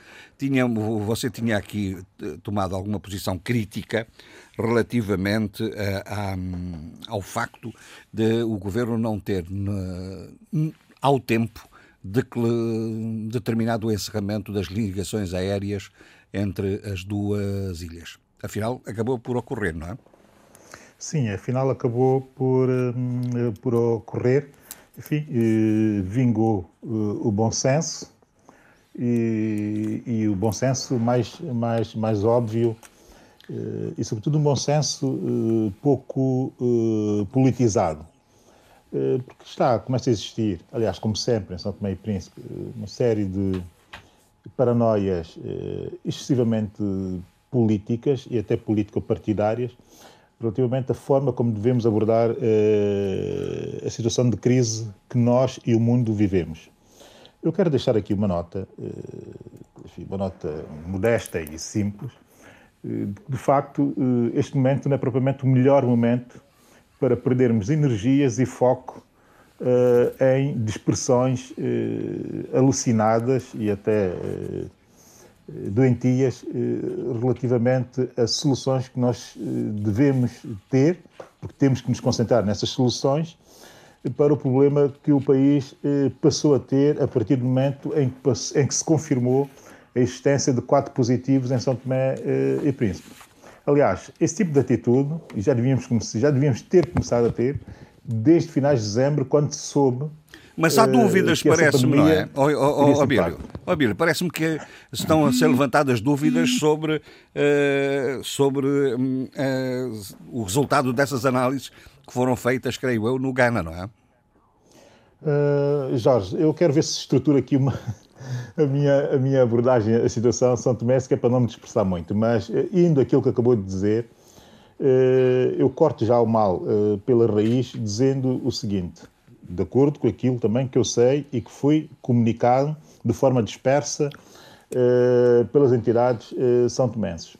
você tinha aqui tomado alguma posição crítica relativamente ao facto de o Governo não ter, ao tempo, determinado o encerramento das ligações aéreas entre as duas ilhas. Afinal, acabou por ocorrer, não é? Sim, afinal acabou por ocorrer. Enfim, vingou o bom senso e o bom senso mais óbvio e, sobretudo, um bom senso pouco politizado. Porque começa a existir, aliás, como sempre, em São Tomé e Príncipe, uma série de paranoias excessivamente políticas e até político-partidárias relativamente à forma como devemos abordar a situação de crise que nós e o mundo vivemos. Eu quero deixar aqui uma nota, uma nota modesta e simples. De facto, este momento não é propriamente o melhor momento para perdermos energias e foco em dispersões alucinadas e até doentias relativamente a soluções que nós devemos ter, porque temos que nos concentrar nessas soluções, para o problema que o país passou a ter a partir do momento em que se confirmou a existência de 4 positivos em São Tomé e Príncipe. Aliás, esse tipo de atitude já devíamos ter começado a ter desde finais de dezembro, quando se soube. Mas há dúvidas, parece-me, não é? Abílio, parece-me que estão a ser levantadas dúvidas sobre o resultado dessas análises que foram feitas, creio eu, no Ghana, não é? Jorge, eu quero ver se estrutura aqui a minha abordagem à situação São Tomé, que é para não me dispersar muito, mas indo àquilo que acabou de dizer, eu corto já o mal pela raiz, dizendo o seguinte: de acordo com aquilo também que eu sei e que foi comunicado de forma dispersa pelas entidades são-tomenses.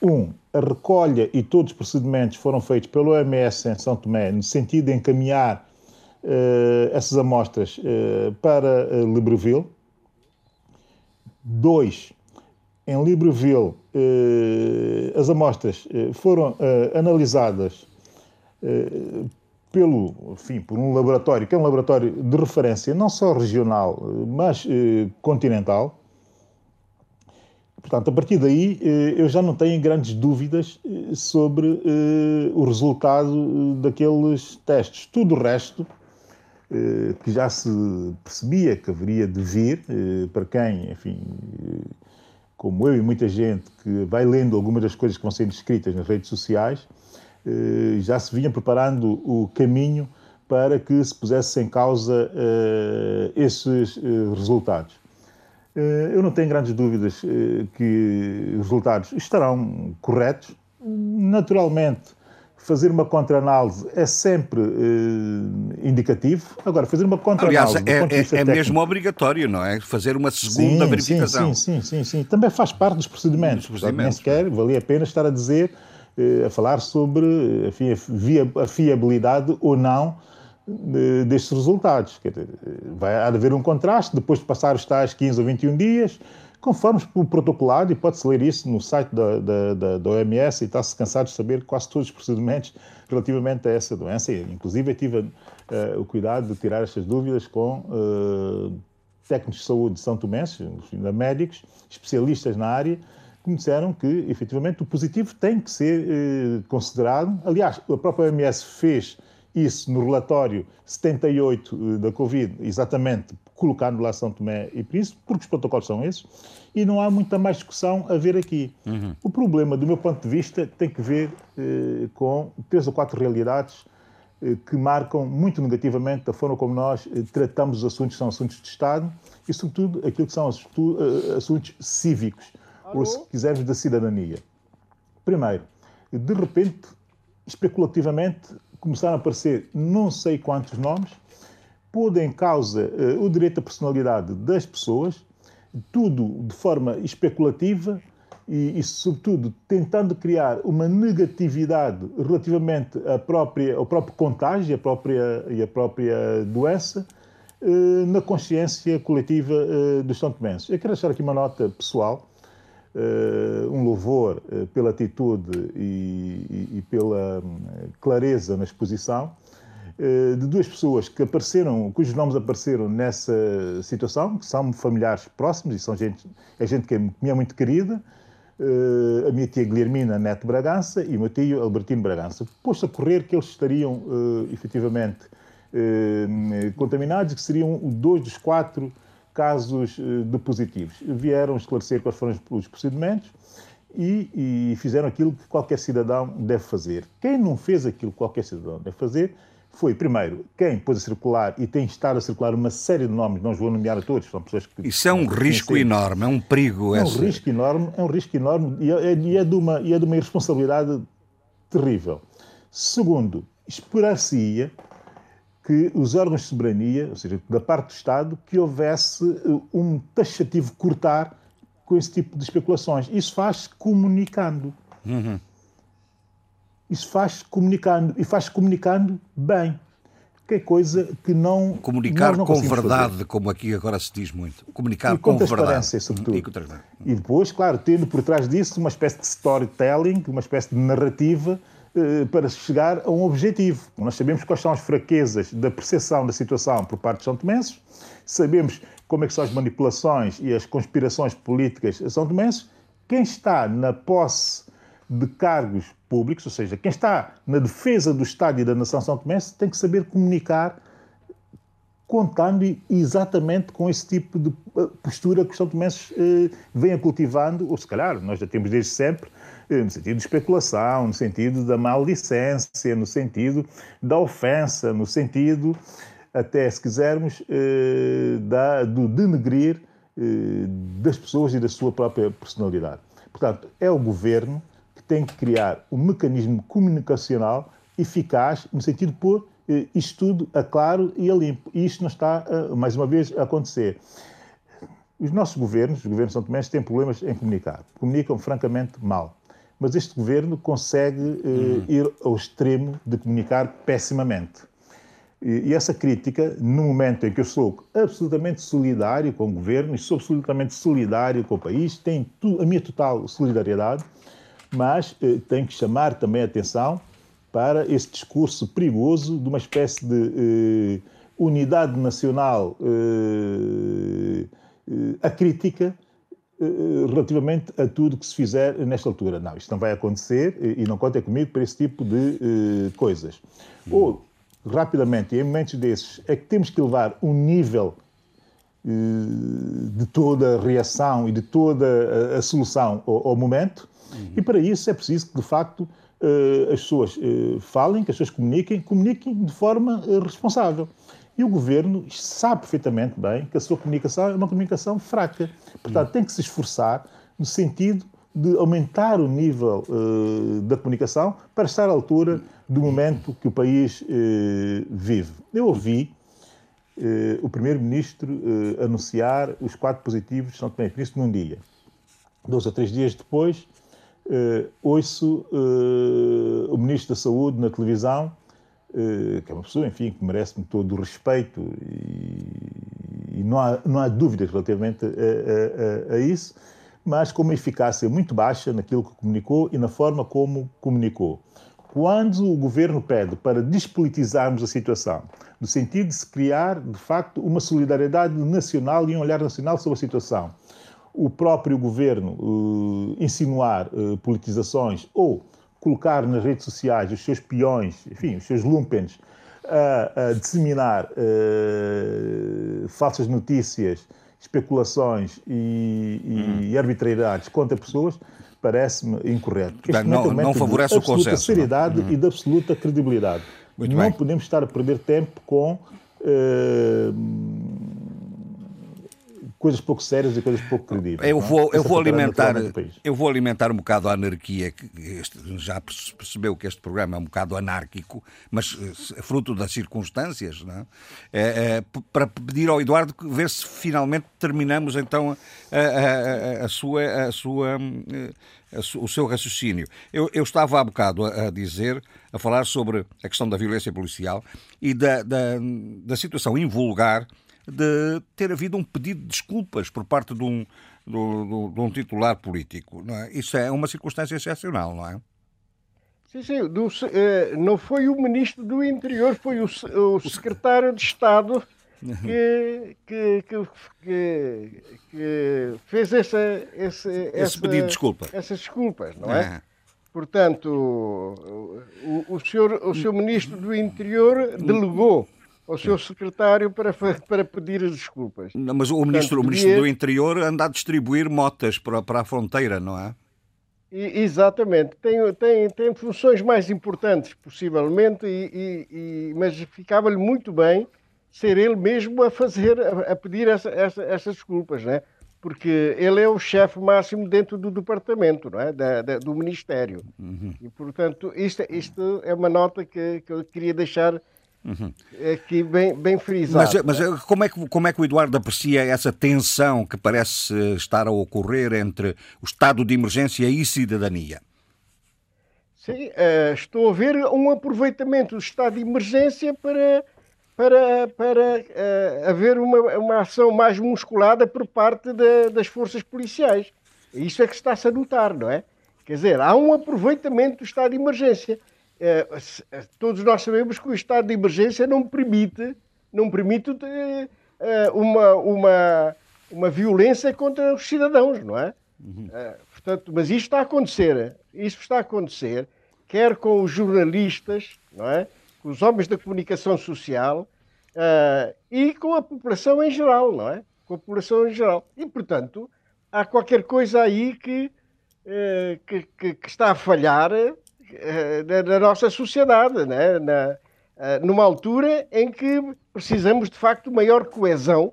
1. A recolha e todos os procedimentos foram feitos pela OMS em São Tomé no sentido de encaminhar essas amostras para Libreville. 2. Em Libreville, as amostras foram analisadas por um laboratório, que é um laboratório de referência, não só regional, mas continental. Portanto, a partir daí, eu já não tenho grandes dúvidas sobre o resultado daqueles testes. Tudo o resto, que já se percebia que haveria de vir, para quem, como eu e muita gente, que vai lendo algumas das coisas que vão sendo escritas nas redes sociais, já se vinha preparando o caminho para que se pusessem em causa esses resultados. Eu não tenho grandes dúvidas que os resultados estarão corretos. Naturalmente, fazer uma contra-análise é sempre indicativo. Agora, fazer uma contra-análise... Aliás, é mesmo obrigatório, não é? Fazer uma segunda verificação. Sim. Também faz parte dos procedimentos. Nem sequer valia a pena estar a falar sobre a fiabilidade ou não destes resultados. Há de haver um contraste depois de passar os tais 15 ou 21 dias, conforme o protocolado, e pode-se ler isso no site da OMS, e está-se cansado de saber quase todos os procedimentos relativamente a essa doença. E, inclusive, eu tive o cuidado de tirar estas dúvidas com técnicos de saúde de São Tomé, médicos, especialistas na área, que me disseram que, efetivamente, o positivo tem que ser considerado. Aliás, a própria OMS fez isso no relatório 78 da Covid, exatamente, colocando lá São Tomé e Príncipe, porque os protocolos são esses, e não há muita mais discussão a ver aqui. Uhum. O problema, do meu ponto de vista, tem que ver com 3 ou 4 realidades que marcam muito negativamente a forma como nós tratamos os assuntos, são assuntos de Estado, e, sobretudo, aquilo que são assuntos cívicos, ou, se quisermos, da cidadania. Primeiro, de repente, especulativamente, começaram a aparecer não sei quantos nomes, pondo em causa o direito à personalidade das pessoas, tudo de forma especulativa e, sobretudo, tentando criar uma negatividade relativamente ao próprio contágio e à própria doença, na consciência coletiva dos santomenses. Eu quero deixar aqui uma nota pessoal, um louvor pela atitude e pela clareza na exposição de duas pessoas que apareceram, cujos nomes apareceram nessa situação, que são familiares próximos e são gente que me é muito querida, a minha tia Guilhermina Neto Bragança e o meu tio Albertino Bragança. Posto a correr que eles estariam efetivamente contaminados, que seriam dois dos quatro casos de positivos. Vieram esclarecer quais foram os procedimentos e fizeram aquilo que qualquer cidadão deve fazer. Quem não fez aquilo que qualquer cidadão deve fazer foi, primeiro, quem pôs a circular e tem estado a circular uma série de nomes, não os vou nomear a todos, são pessoas que... Isso é um risco enorme, é um perigo. É um risco enorme e é de uma irresponsabilidade terrível. Segundo, esperar-se-ia que os órgãos de soberania, ou seja, da parte do Estado, que houvesse um taxativo cortar com esse tipo de especulações. Isso faz comunicando. Uhum. Isso faz comunicando, e faz comunicando bem, que é coisa que não... Comunicar não com verdade, fazer. Como aqui agora se diz muito. Comunicar com transparência, verdade. Sobretudo. E depois, claro, tendo por trás disso uma espécie de storytelling, uma espécie de narrativa para chegar a um objetivo. Nós sabemos quais são as fraquezas da percepção da situação por parte dos santomenses, sabemos como é que são as manipulações e as conspirações políticas a santomenses. Quem está na posse de cargos públicos, ou seja, quem está na defesa do Estado e da nação santomense, tem que saber comunicar contando exatamente com esse tipo de postura que os santomenses vêm cultivando, ou se calhar, nós já temos desde sempre, no sentido de especulação, no sentido da maldicência, no sentido da ofensa, no sentido, até se quisermos, do denegrir das pessoas e da sua própria personalidade. Portanto, é o governo tem que criar um mecanismo comunicacional eficaz, no sentido de pôr isto tudo a claro e a limpo. E isto não está, mais uma vez, a acontecer. Os nossos governos, os governos santomenses, têm problemas em comunicar. Comunicam, francamente, mal. Mas este governo consegue ir ao extremo de comunicar pessimamente. E essa crítica, no momento em que eu sou absolutamente solidário com o governo, e sou absolutamente solidário com o país, tenho a minha total solidariedade, mas tem que chamar também a atenção para esse discurso perigoso de uma espécie de unidade nacional acrítica relativamente a tudo que se fizer nesta altura. Não, isto não vai acontecer e não contem comigo para esse tipo de coisas. Ou, rapidamente, em momentos desses, é que temos que levar um nível de toda a reação e de toda a solução ao momento. E para isso é preciso que, de facto, as pessoas falem, que as pessoas comuniquem de forma responsável. E o governo sabe perfeitamente bem que a sua comunicação é uma comunicação fraca. Portanto, tem que se esforçar no sentido de aumentar o nível da comunicação para estar à altura do momento que o país vive. Eu ouvi o primeiro-ministro anunciar os 4 positivos de São Tomé e Príncipe num dia. 2 ou 3 dias depois, ouço o Ministro da Saúde na televisão, que é uma pessoa, enfim, que merece-me todo o respeito e não há dúvidas relativamente a isso, mas com uma eficácia muito baixa naquilo que comunicou e na forma como comunicou. Quando o Governo pede para despolitizarmos a situação, no sentido de se criar, de facto, uma solidariedade nacional e um olhar nacional sobre a situação, o próprio governo insinuar politizações ou colocar nas redes sociais os seus peões, enfim, os seus lumpens, a disseminar falsas notícias, especulações e arbitrariedades contra pessoas, parece-me incorreto. Portanto, não favorece o consenso. De absoluta seriedade e de absoluta credibilidade. Muito não bem. Podemos estar a perder tempo com... coisas pouco sérias e coisas pouco credíveis. Eu vou alimentar um bocado a anarquia, que já percebeu que este programa é um bocado anárquico, mas fruto das circunstâncias, não é? Para pedir ao Eduardo que ver se finalmente terminamos então o seu raciocínio. Eu estava há bocado a falar sobre a questão da violência policial e da situação invulgar de ter havido um pedido de desculpas por parte de um titular político. Não é? Isso é uma circunstância excepcional, não é? Sim, sim. Não foi o Ministro do Interior, foi o Secretário de Estado que fez esse pedido de desculpa. Essas desculpas, não é? Portanto, o senhor Ministro do Interior delegou ao seu secretário para pedir as desculpas. Não, mas o ministro do Interior anda a distribuir motas para a fronteira, não é? Exatamente. Tem funções mais importantes, possivelmente, mas ficava-lhe muito bem ser ele mesmo a pedir essas desculpas, não é? Porque ele é o chefe máximo dentro do departamento, não é? Do Ministério. Uhum. E, portanto, isto é uma nota que eu queria deixar aqui bem frisado. Mas como é que o Eduardo aprecia essa tensão que parece estar a ocorrer entre o estado de emergência e cidadania? Sim, estou a ver um aproveitamento do estado de emergência para haver uma ação mais musculada por parte das forças policiais. Isso é que está-se a notar, não é? Quer dizer, há um aproveitamento do estado de emergência. Todos nós sabemos que o estado de emergência não permite uma violência contra os cidadãos, não é? Uhum. Portanto, mas isto está a acontecer. Isto está a acontecer, quer com os jornalistas, não é? Com os homens da comunicação social e com a população em geral, não é? Com a população em geral. E, portanto, há qualquer coisa aí que está a falhar da nossa sociedade, né? Numa altura em que precisamos de facto de maior coesão,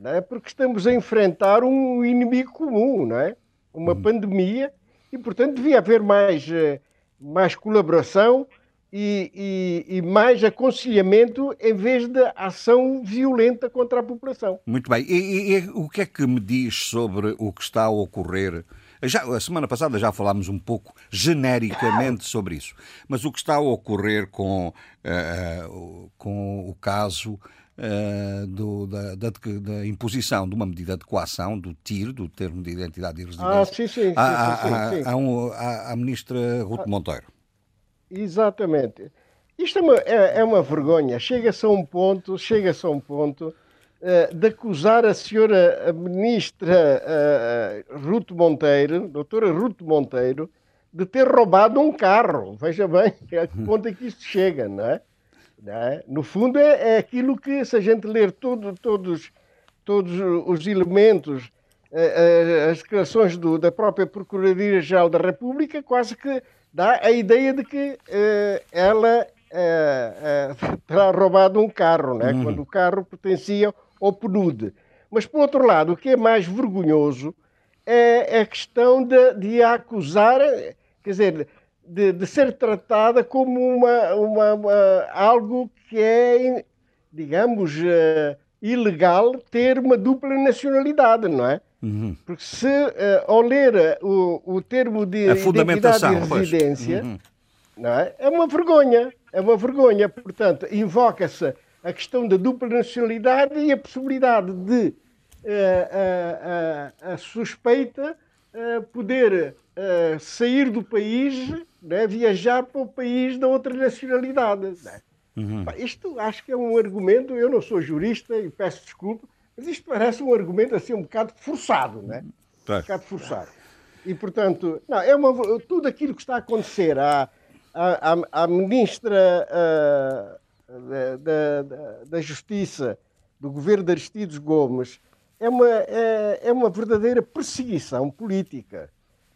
né? Porque estamos a enfrentar um inimigo comum, não é? Uma pandemia, e portanto devia haver mais colaboração e mais aconselhamento em vez de ação violenta contra a população. Muito bem. E o que é que me diz sobre o que está a ocorrer? A semana passada já falámos um pouco genericamente sobre isso, mas o que está a ocorrer com o caso da imposição de uma medida de coação, do TIR, do termo de identidade e residência, à ministra Ruth Monteiro. Exatamente. Isto é uma vergonha. Chega-se a um ponto de acusar a senhora ministra doutora Ruth Monteiro, de ter roubado um carro. Veja bem a que ponto é que isto chega, não é? Não é? No fundo, é aquilo que, se a gente ler todos os elementos, as declarações da própria Procuradoria-Geral da República, quase que dá a ideia de que ela terá roubado um carro, né? Quando o carro pertencia ao PNUD. Mas, por outro lado, o que é mais vergonhoso é a questão de a acusar, quer dizer, de ser tratada como algo que é, digamos, ilegal ter uma dupla nacionalidade, não é? Uhum. Porque se ao ler o termo de identidade e residência, não é? É uma vergonha. Portanto, invoca-se a questão da dupla nacionalidade e a possibilidade de a suspeita poder sair do país, né, viajar para o país da outra nacionalidade. Né? Uhum. Isto acho que é um argumento, eu não sou jurista e peço desculpa, mas isto parece um argumento assim um bocado forçado, não é? Tá. Um bocado forçado. E, portanto, não, tudo aquilo que está a acontecer à ministra da Justiça do governo de Aristides Gomes é uma verdadeira perseguição política.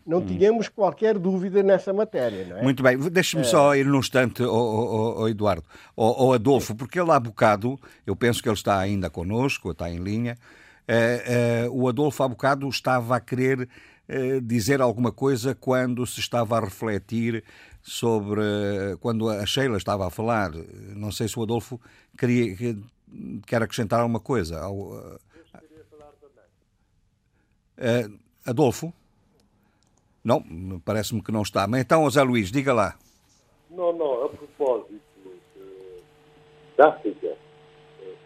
Não tínhamos qualquer dúvida nessa matéria, não é? Muito bem, deixe-me só ir num instante ao Eduardo, ao Adolfo, porque ele há bocado, eu penso que ele está ainda connosco, está em linha, o Adolfo há bocado estava a querer dizer alguma coisa quando se estava a refletir sobre, quando a Sheila estava a falar, não sei se o Adolfo quer acrescentar alguma coisa. Eu gostaria de falar também. Adolfo? Não, parece-me que não está. Mas então, Zé Luís, diga lá. Não, a propósito da África,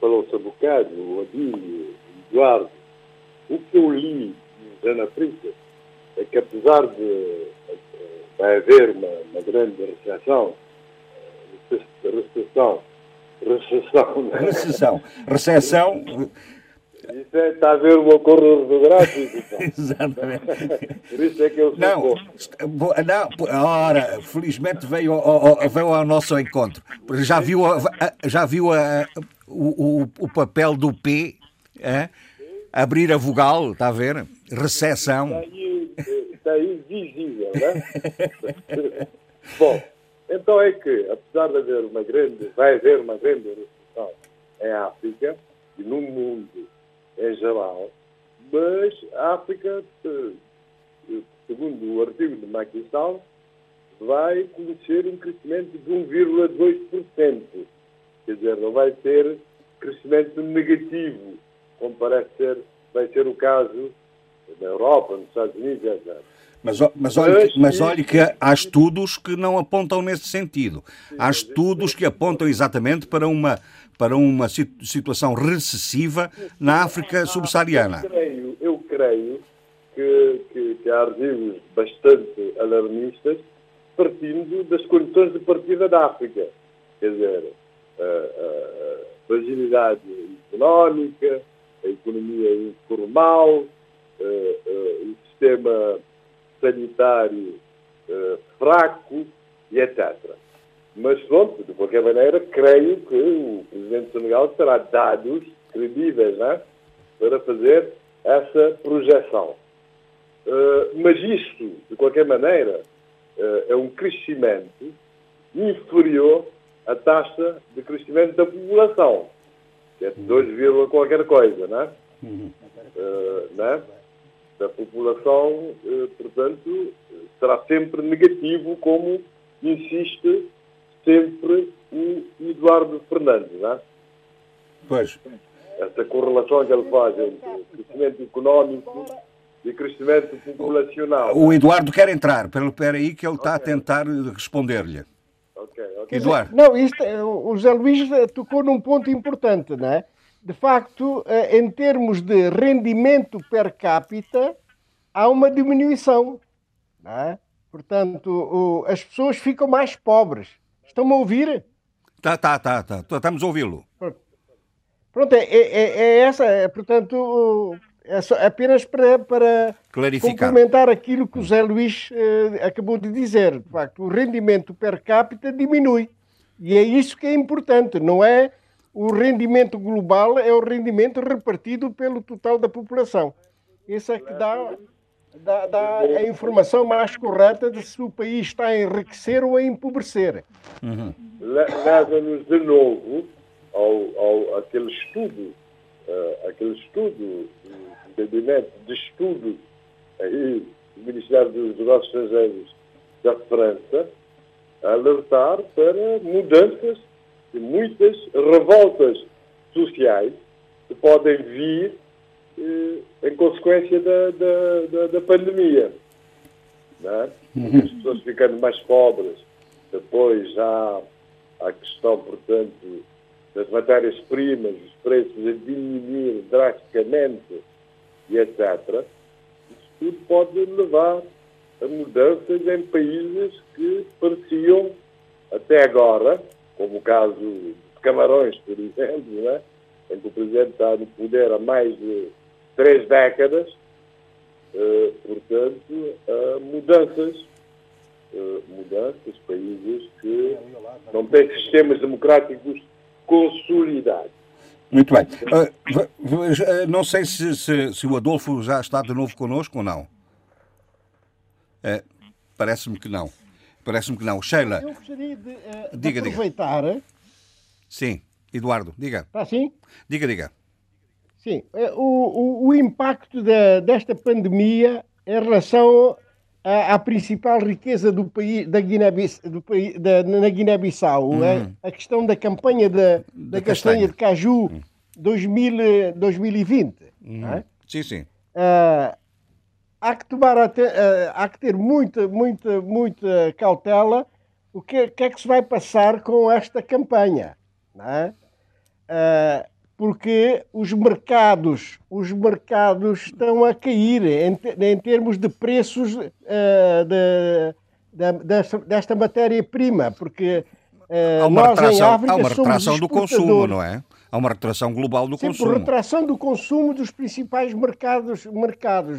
falou-se há bocado, o Abílio, o Eduardo, o que eu li já na África é que, apesar de vai haver uma grande recessão. Isso é, está a haver um acordo ortográfico. Então. Exatamente. Por isso é que eu sou contra. Não, ora, felizmente veio ao nosso encontro. Já viu o papel do P, abrir a vogal, está a ver? Recessão. Está aí visível, não é? Bom, então é que, apesar de haver vai haver uma grande recessão em África e no mundo em geral, mas a África, segundo o artigo de Macky Sall, vai conhecer um crescimento de 1,2%. Quer dizer, não vai ter crescimento negativo, como parece ser, vai ser o caso na Europa, nos Estados Unidos, etc. Mas olhe que há estudos que não apontam nesse sentido. Há estudos que apontam exatamente para uma situação recessiva na África subsaariana. Eu creio que há artigos bastante alarmistas partindo das condições de partida da África. Quer dizer, a fragilidade económica, a economia informal, o sistema sanitário fraco e etc. Mas, pronto, de qualquer maneira, creio que o Presidente do Senegal terá dados credíveis, né, para fazer essa projeção. Mas isto, de qualquer maneira, é um crescimento inferior à taxa de crescimento da população, que é de 2, qualquer coisa, né? Né? Da população, portanto, será sempre negativo, como insiste sempre o Eduardo Fernandes, não é? Pois. Essa correlação que ele faz entre crescimento económico e crescimento populacional. O Eduardo quer entrar, espera aí que ele está a tentar responder-lhe. Okay. Eduardo. Não, isto, o Zé Luís tocou num ponto importante, não é? De facto, em termos de rendimento per capita, há uma diminuição, não é? Portanto, as pessoas ficam mais pobres. Estão-me a ouvir? Tá. Estamos a ouvi-lo. Pronto, é essa. É, portanto, é só, apenas para complementar aquilo que o Zé Luís acabou de dizer. De facto, o rendimento per capita diminui. E é isso que é importante, não é? O rendimento global é o rendimento repartido pelo total da população. Isso é que dá a informação mais correta de se o país está a enriquecer ou a empobrecer. Uhum. Leva-nos de novo ao aquele estudo, o gabinete de estudo aí, do Ministério dos Negócios Estrangeiros da França, a alertar para mudanças e muitas revoltas sociais que podem vir em consequência da pandemia. Não é? As pessoas ficando mais pobres. Depois já a questão, portanto, das matérias-primas, os preços a diminuir drasticamente e etc. Isso tudo pode levar a mudanças em países que pareciam, até agora, como o caso de Camarões, por exemplo, né? Em que o Presidente está no poder há mais de 3 décadas, portanto, mudanças, países que não têm sistemas democráticos consolidados. Muito bem. Não sei se o Adolfo já está de novo connosco ou não. Parece-me que não. Sheila. Eu gostaria de aproveitar. Sim, Eduardo, diga. Está sim? Diga. Sim, o impacto desta pandemia em relação à principal riqueza do país, na Guiné-Bissau, a questão da campanha da castanha de caju 2020. É? Sim. Há que ter muita cautela o que é que se vai passar com esta campanha, não é? porque os mercados estão a cair em termos de preços desta matéria-prima, porque há uma retração do consumo, não é? Há uma retração global do consumo. Sim, retração do consumo dos principais mercados,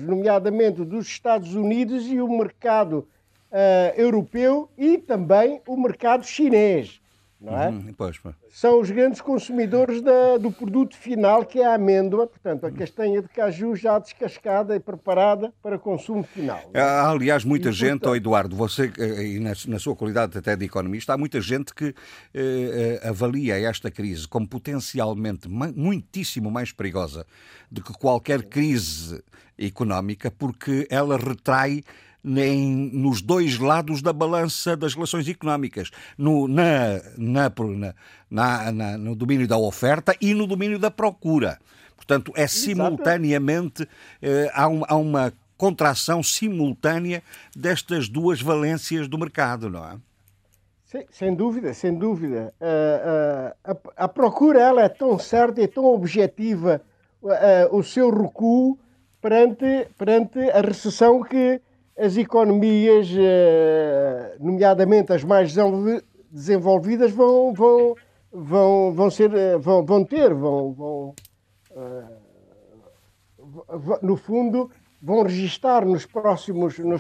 nomeadamente dos Estados Unidos e o mercado europeu e também o mercado chinês. Não é? Pois. São os grandes consumidores do produto final, que é a amêndoa, portanto, a castanha de caju já descascada e preparada para consumo final. Há, aliás, muita gente, Eduardo, você, na sua qualidade até de economista, há muita gente que avalia esta crise como potencialmente muitíssimo mais perigosa do que qualquer crise económica, porque ela retrai nos dois lados da balança das relações económicas, no domínio da oferta e no domínio da procura. Portanto, simultaneamente há uma contração simultânea destas duas valências do mercado, não é? Sim, sem dúvida. A procura ela é tão certa e tão objetiva, o seu recuo perante a recessão que as economias, nomeadamente as mais desenvolvidas, vão registar nos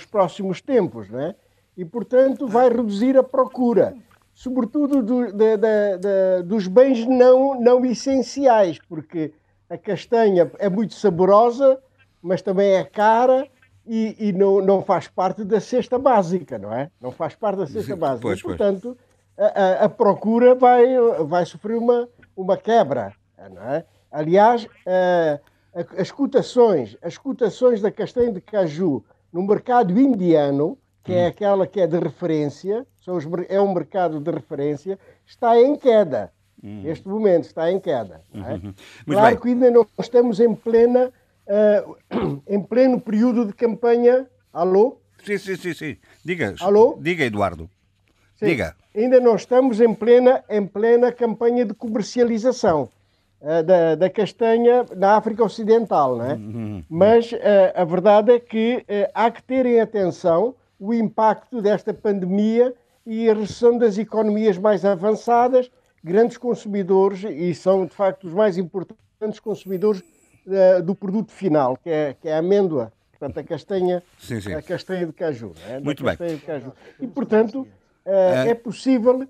próximos tempos, não é? E, portanto, vai reduzir a procura, sobretudo dos bens não essenciais, porque a castanha é muito saborosa, mas também é cara, e não faz parte da cesta básica, não é? Não faz parte da cesta básica. Pois, portanto, a procura vai sofrer uma quebra, não é? Aliás, as cotações da castanha de caju no mercado indiano, que é aquela que é de referência, é um mercado de referência, está em queda. Neste momento está em queda. Não é? Claro que ainda não estamos em pleno período de campanha. Alô? Sim. Diga. Alô? Diga, Eduardo. Sim. Diga. Ainda não estamos em plena campanha de comercialização da castanha na África Ocidental, não é? Mas a verdade é que há que ter em atenção o impacto desta pandemia e a recessão das economias mais avançadas, grandes consumidores, e são de facto os mais importantes consumidores do produto final, que é a amêndoa, portanto, a castanha, sim. A castanha de caju. Não é? Muito bem. De caju. E, portanto, é possível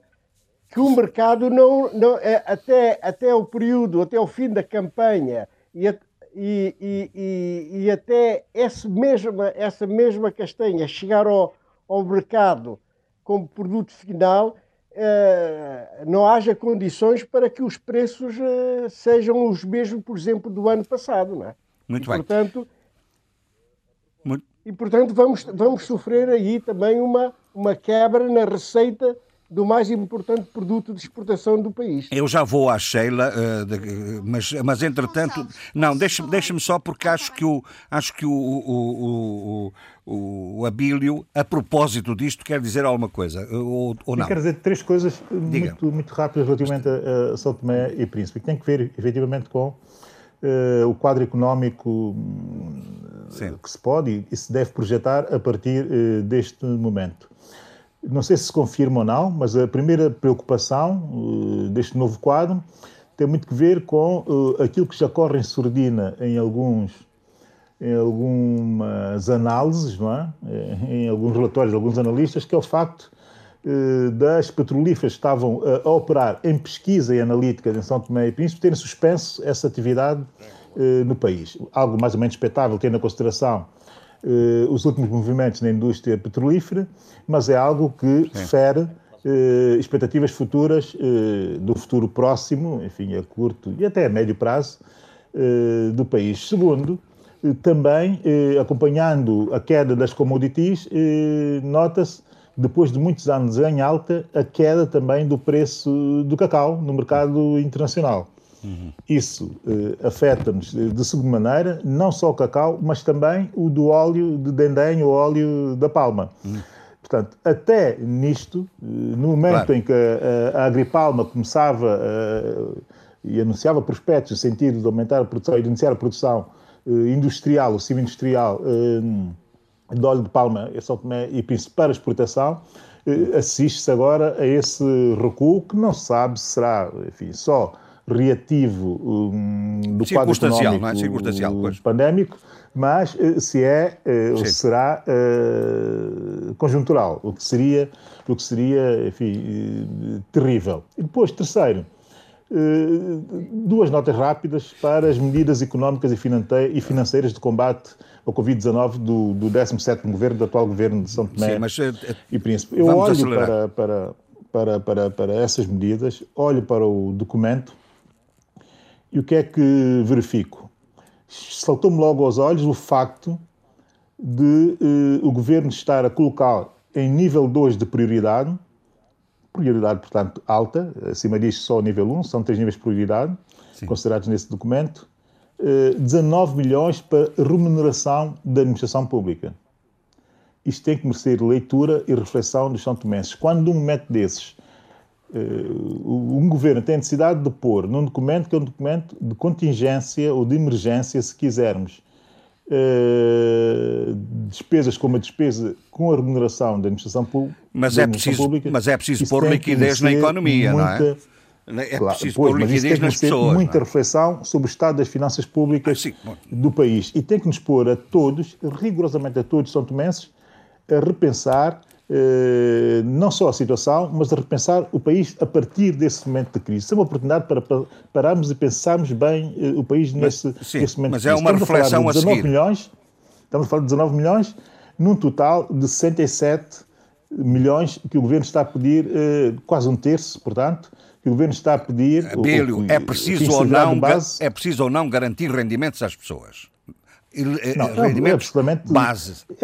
que o mercado não até o período, até o fim da campanha e até essa mesma castanha chegar ao mercado como produto final, não haja condições para que os preços sejam os mesmos, por exemplo, do ano passado, não é? Muito bem. Portanto, vamos sofrer aí também uma quebra na receita do mais importante produto de exportação do país. Eu já vou à Sheila, mas entretanto... Não, deixa-me só, porque acho que o Abílio, a propósito disto, quer dizer alguma coisa, ou não? Eu quero dizer três coisas muito rápidas relativamente a São Tomé e Príncipe, que tem que ver, efetivamente, com o quadro económico. Sim. Que se pode e se deve projetar a partir deste momento. Não sei se confirma ou não, mas a primeira preocupação deste novo quadro tem muito que ver com aquilo que já corre em sordina em algumas análises, não é? Em alguns relatórios de alguns analistas, que é o facto das petrolíferas que estavam a operar em pesquisa e analítica em São Tomé e Príncipe terem suspenso essa atividade no país. Algo mais ou menos respeitável, tendo em consideração os últimos movimentos na indústria petrolífera, mas é algo que fere expectativas futuras do futuro próximo, enfim, a curto e até a médio prazo do país. Segundo, também acompanhando a queda das commodities, nota-se, depois de muitos anos em alta, a queda também do preço do cacau no mercado internacional. Isso afeta-nos de sobremaneira, não só o cacau, mas também o do óleo de dendém, o óleo da palma. Portanto, até nisto, no momento em que a Agripalma começava e anunciava prospectos no sentido de aumentar a produção e de iniciar a produção industrial, o semi-industrial de óleo de palma em São Tomé e Príncipe para exportação, assiste-se agora a esse recuo que não se sabe se será, enfim, só reativo do quadro económico, pandémico, mas se é ou será conjuntural, o que seria enfim, terrível. E depois, terceiro, duas notas rápidas para as medidas económicas e financeiras de combate ao Covid-19 do 17º governo, do atual governo de São Tomé e Príncipe. Eu olho para essas medidas, olho para o documento e o que é que verifico? Saltou-me logo aos olhos o facto de o governo estar a colocar em nível 2 de prioridade, portanto, alta, acima disto só o nível 1, são 3 níveis de prioridade, sim, considerados nesse documento, 19 milhões para remuneração da administração pública. Isto tem que merecer leitura e reflexão dos santomenses. Quando num momento desses, um governo tem necessidade de pôr num documento que é um documento de contingência ou de emergência, se quisermos, despesas como a despesa com a remuneração da administração pública. Mas é preciso pôr liquidez na economia, não é? É preciso pôr liquidez nas pessoas. Muita reflexão sobre o estado das finanças públicas do país. E tem que nos pôr a todos, rigorosamente a todos, são tomenses, a repensar não só a situação, mas a repensar o país a partir desse momento de crise. Isso é uma oportunidade para pararmos e pensarmos bem o país nesse momento de crise. Mas é uma reflexão a seguir. Estamos a falar de 19 milhões, num total de 67 milhões que o Governo está a pedir, quase um terço, portanto, que o Governo está a pedir... Abílio, é preciso ou não garantir rendimentos às pessoas? É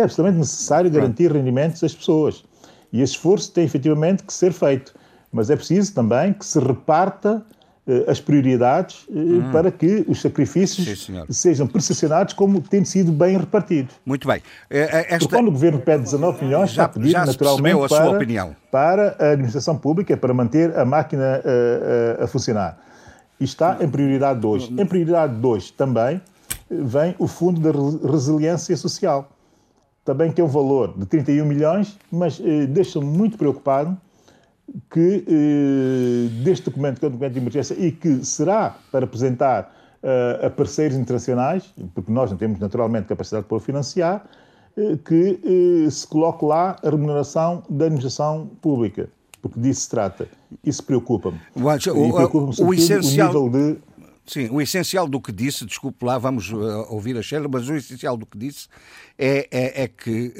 absolutamente necessário garantir rendimentos às pessoas e esse esforço tem efetivamente que ser feito, mas é preciso também que se reparta as prioridades para que os sacrifícios sejam percepcionados como têm sido bem repartidos. Muito bem. Quando o Governo pede 19 milhões, está a pedir naturalmente a sua opinião para a administração pública, para manter a máquina a funcionar. E está em prioridade 2. Em prioridade 2 também vem o Fundo da Resiliência Social, também tem um valor de 31 milhões, mas deixa-me muito preocupado que deste documento, que é um documento de emergência e que será para apresentar a parceiros internacionais, porque nós não temos naturalmente capacidade para o financiar, que se coloque lá a remuneração da administração pública, porque disso se trata. Isso preocupa-me. O essencial... O nível de... Sim, o essencial do que disse, desculpe lá, vamos ouvir a Sheila, mas o essencial do que disse é que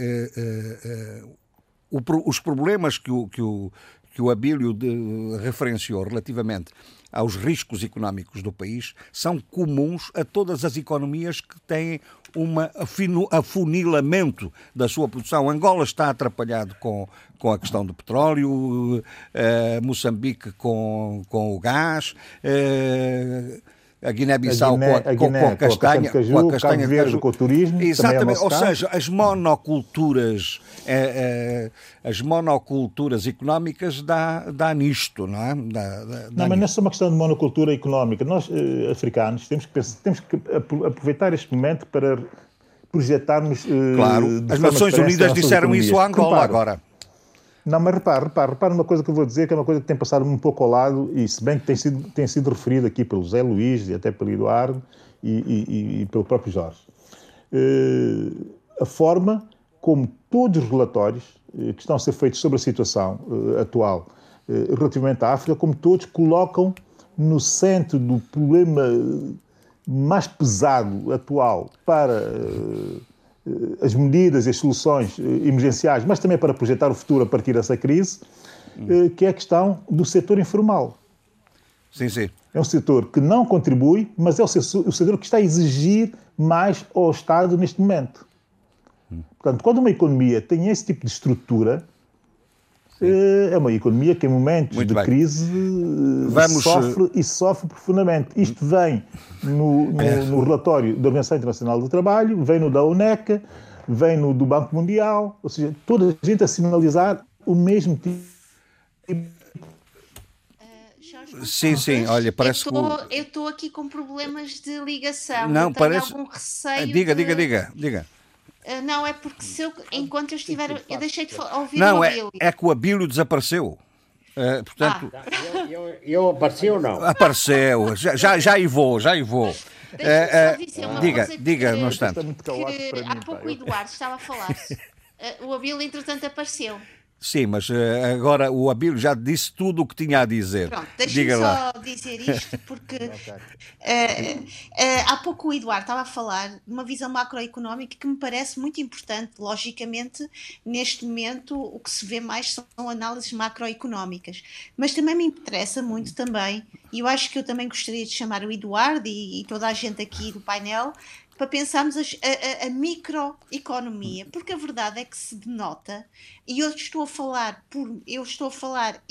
os problemas que o Abílio referenciou relativamente aos riscos económicos do país são comuns a todas as economias que têm um afunilamento da sua produção. Angola está atrapalhado com a questão do petróleo, Moçambique com o gás... A Guiné-Bissau com a castanha de caju, com o turismo. Exatamente, ou seja, as monoculturas económicas dá nisto, não é? Dá mas não é só uma questão de monocultura económica. Nós, africanos, temos que aproveitar este momento para projetarmos... Claro, as Nações Unidas disseram isso a Angola agora. Não, mas repare numa coisa que eu vou dizer, que é uma coisa que tem passado um pouco ao lado, e se bem que tem sido referido aqui pelo Zé Luís e até pelo Eduardo e pelo próprio Jorge. A forma como todos os relatórios que estão a ser feitos sobre a situação atual relativamente à África, como todos colocam no centro do problema mais pesado atual para... as medidas e as soluções emergenciais, mas também para projetar o futuro a partir dessa crise, que é a questão do setor informal. Sim, sim. É um setor que não contribui, mas é o setor que está a exigir mais ao Estado neste momento. Portanto, quando uma economia tem esse tipo de estrutura, sim, é uma economia que em momentos crise sofre profundamente. Isto vem no relatório da Organização Internacional do Trabalho, vem no da UNECA, vem no do Banco Mundial, ou seja, toda a gente a sinalizar o mesmo tipo mesmo. Sim, então, sim, olha, parece que... Eu estou aqui com problemas de ligação. Não, parece... algum receio... Diga. Não, é porque se eu, enquanto eu estiver... Eu deixei de ouvir o Abílio. É que o Abílio desapareceu. Portanto... Ah. Eu apareci ou não? Apareceu, já vou. Diga, não obstante. Há pouco o Eduardo estava a falar. O Abílio, entretanto, apareceu. Sim, mas agora o Abílio já disse tudo o que tinha a dizer. Pronto, deixa-me só dizer isto, porque há pouco o Eduardo estava a falar de uma visão macroeconómica que me parece muito importante. Logicamente, neste momento, o que se vê mais são análises macroeconómicas. Mas também me interessa muito também, e eu acho que eu também gostaria de chamar o Eduardo e toda a gente aqui do painel, para pensarmos a microeconomia, porque a verdade é que se denota, e eu estou a falar,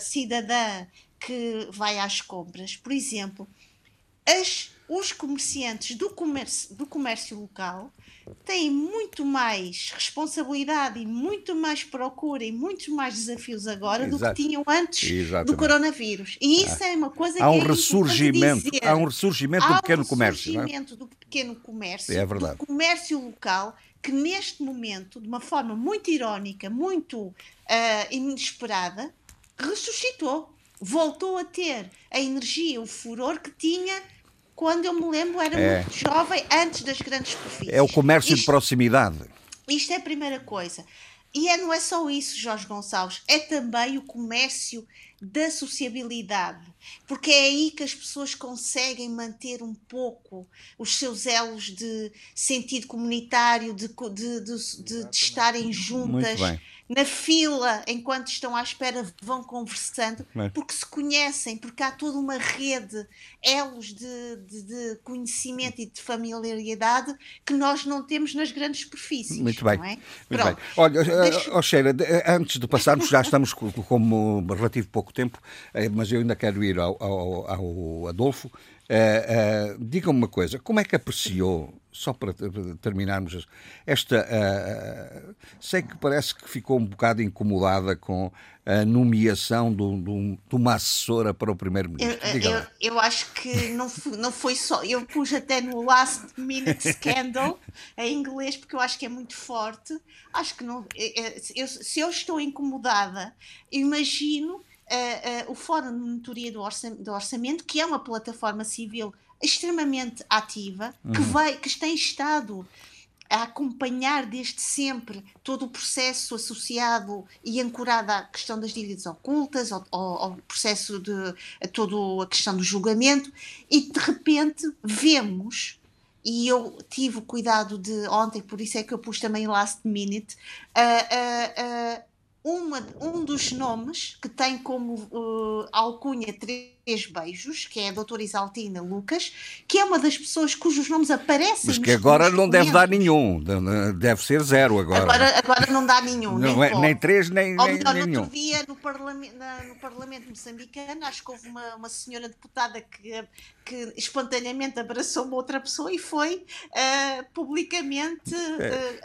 cidadã que vai às compras, por exemplo, os comerciantes do comércio local têm muito mais responsabilidade e muito mais procura e muitos mais desafios agora do que tinham antes do coronavírus. E isso é uma coisa que é ressurgimento, dizer. Há um ressurgimento do pequeno comércio. Há um ressurgimento do pequeno comércio, é verdade. Do comércio local, que neste momento, de uma forma muito irónica, muito inesperada, ressuscitou. Voltou a ter a energia, o furor que tinha... Quando eu me lembro, era muito jovem, antes das grandes profissões. É o comércio de proximidade. Isto é a primeira coisa. E não é só isso, Jorge Gonçalves, é também o comércio da sociabilidade. Porque é aí que as pessoas conseguem manter um pouco os seus elos de sentido comunitário, de estarem juntas, na fila, enquanto estão à espera, vão conversando, porque se conhecem, porque há toda uma rede, elos de conhecimento e de familiaridade que nós não temos nas grandes superfícies. Muito bem. Não é? Muito bem. Olha, Sheila, antes de passarmos, já estamos com relativo pouco tempo, mas eu ainda quero ir ao Adolfo. Diga-me uma coisa, como é que apreciou, só para terminarmos, esta... sei que parece que ficou um bocado incomodada com a nomeação de uma assessora para o primeiro-ministro. Eu acho que não foi só... Eu pus até no last minute scandal, em inglês, porque eu acho que é muito forte. Acho que não... se eu estou incomodada, imagino... o Fórum de Monitoria do Orçamento, que é uma plataforma civil extremamente ativa, que tem estado a acompanhar desde sempre todo o processo associado e ancorado à questão das dívidas ocultas, ao processo a toda a questão do julgamento, e de repente vemos... E eu tive o cuidado de ontem, por isso é que eu pus também last minute, um dos nomes que tem como alcunha três beijos, que é a doutora Isaltina Lucas, que é uma das pessoas cujos nomes aparecem... Mas que agora não deve dar nenhum, deve ser zero agora. Agora não dá nenhum, nem três, nem nenhum. Ou melhor, no outro dia, no Parlamento moçambicano, acho que houve uma senhora deputada que espontaneamente abraçou uma outra pessoa e foi publicamente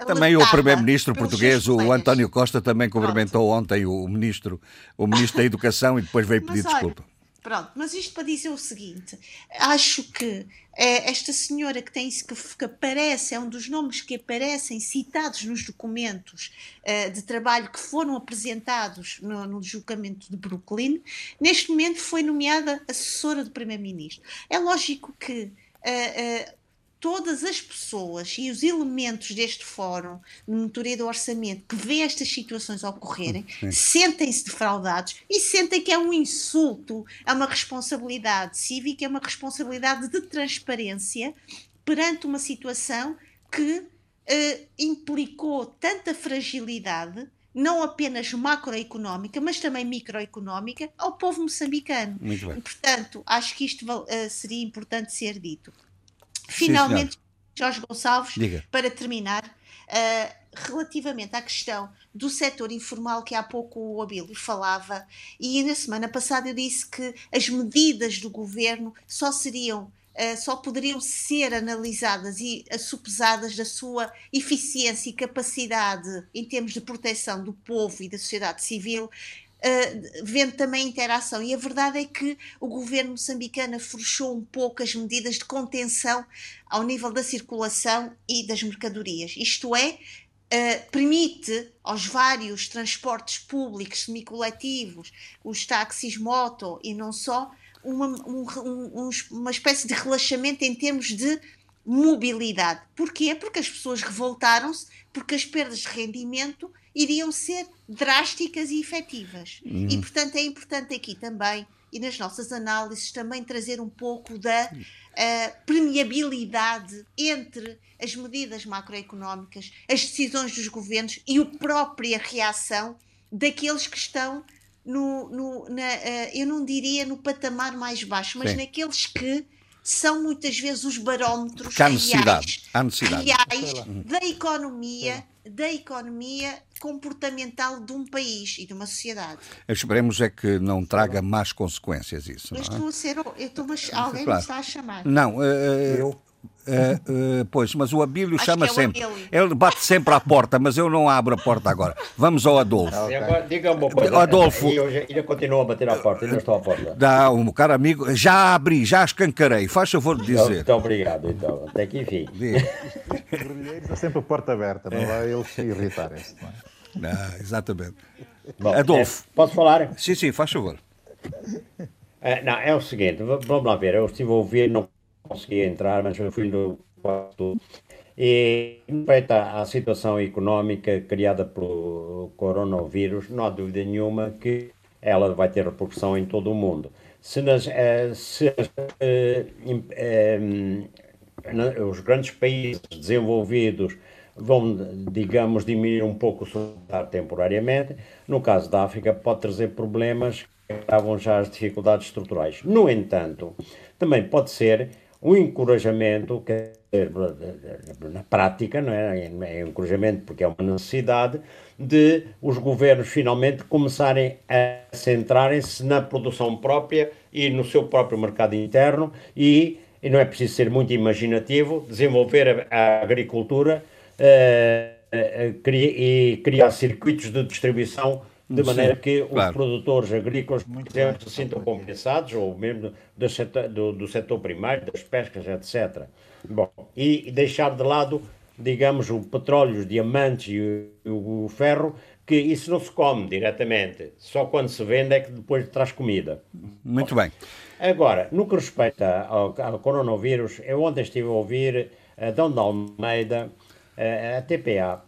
também o primeiro-ministro português, o António Costa, também cumprimentou ontem o ministro da Educação e depois veio pedir desculpa. Pronto, mas isto para dizer o seguinte, acho que esta senhora que aparece, é um dos nomes que aparecem citados nos documentos de trabalho que foram apresentados no julgamento de Brooklyn, neste momento foi nomeada assessora do Primeiro-Ministro. É lógico que todas as pessoas e os elementos deste Fórum de Monitoria do Orçamento que vê estas situações ocorrerem, sentem-se defraudados e sentem que é um insulto, é uma responsabilidade cívica, é uma responsabilidade de transparência perante uma situação que implicou tanta fragilidade, não apenas macroeconómica, mas também microeconómica, ao povo moçambicano. Muito bem. E, portanto, acho que isto seria importante ser dito. Finalmente, Jorge Gonçalves, diga. Para terminar, relativamente à questão do setor informal que há pouco o Abílio falava, e na semana passada eu disse que as medidas do governo só poderiam ser analisadas e assopesadas da sua eficiência e capacidade em termos de proteção do povo e da sociedade civil vendo também interação. E a verdade é que o governo moçambicano afrouxou um pouco as medidas de contenção ao nível da circulação e das mercadorias. Isto é, permite aos vários transportes públicos, semicoletivos, os táxis, moto e não só, uma espécie de relaxamento em termos de mobilidade. Porquê? Porque as pessoas revoltaram-se, porque as perdas de rendimento iriam ser drásticas e efetivas. E, portanto, é importante aqui também, e nas nossas análises, também trazer um pouco da permeabilidade entre as medidas macroeconómicas, as decisões dos governos e a própria reação daqueles que estão, eu não diria no patamar mais baixo, mas naqueles que são muitas vezes os barómetros reais da economia comportamental de um país e de uma sociedade. Esperemos é que não traga más consequências isso. Mas não é? Alguém me está a chamar. Não, eu... pois, mas o Abílio chama sempre. Abílio. Ele bate sempre à porta, mas eu não abro a porta agora. Vamos ao Adolfo. Okay. Agora, diga uma coisa. Adolfo. Ele continua a bater à porta, ele não está à porta. Dá, um caro amigo, já abri, já escancarei. Faz favor de dizer. Muito obrigado, então. Até que enfim. Está sempre a porta aberta, não vai eles se irritarem. Não, exatamente. Bom, Adolfo. Posso falar? Sim, sim, faz favor. Não, é o seguinte, vamos lá ver. Eu estive a ouvir, não consegui entrar, mas eu fui no quarto. E, frente à situação económica criada pelo coronavírus, não há dúvida nenhuma que ela vai ter repercussão em todo o mundo. Os grandes países desenvolvidos vão, digamos, diminuir um pouco o seu salário temporariamente, no caso da África pode trazer problemas que agravam já as dificuldades estruturais. No entanto, também pode ser um encorajamento, que na prática, não é? É um encorajamento porque é uma necessidade de os governos finalmente começarem a centrarem-se na produção própria e no seu próprio mercado interno e não é preciso ser muito imaginativo, desenvolver a agricultura e criar circuitos de distribuição de maneira que os produtores agrícolas se sintam compensados, ou mesmo do setor primário, das pescas, etc. Bom, e deixar de lado, digamos, o petróleo, os diamantes e o ferro, que isso não se come diretamente, só quando se vende é que depois traz comida. Muito bem. Agora, no que respeita ao coronavírus, eu ontem estive a ouvir Adão de Almeida, a TPA,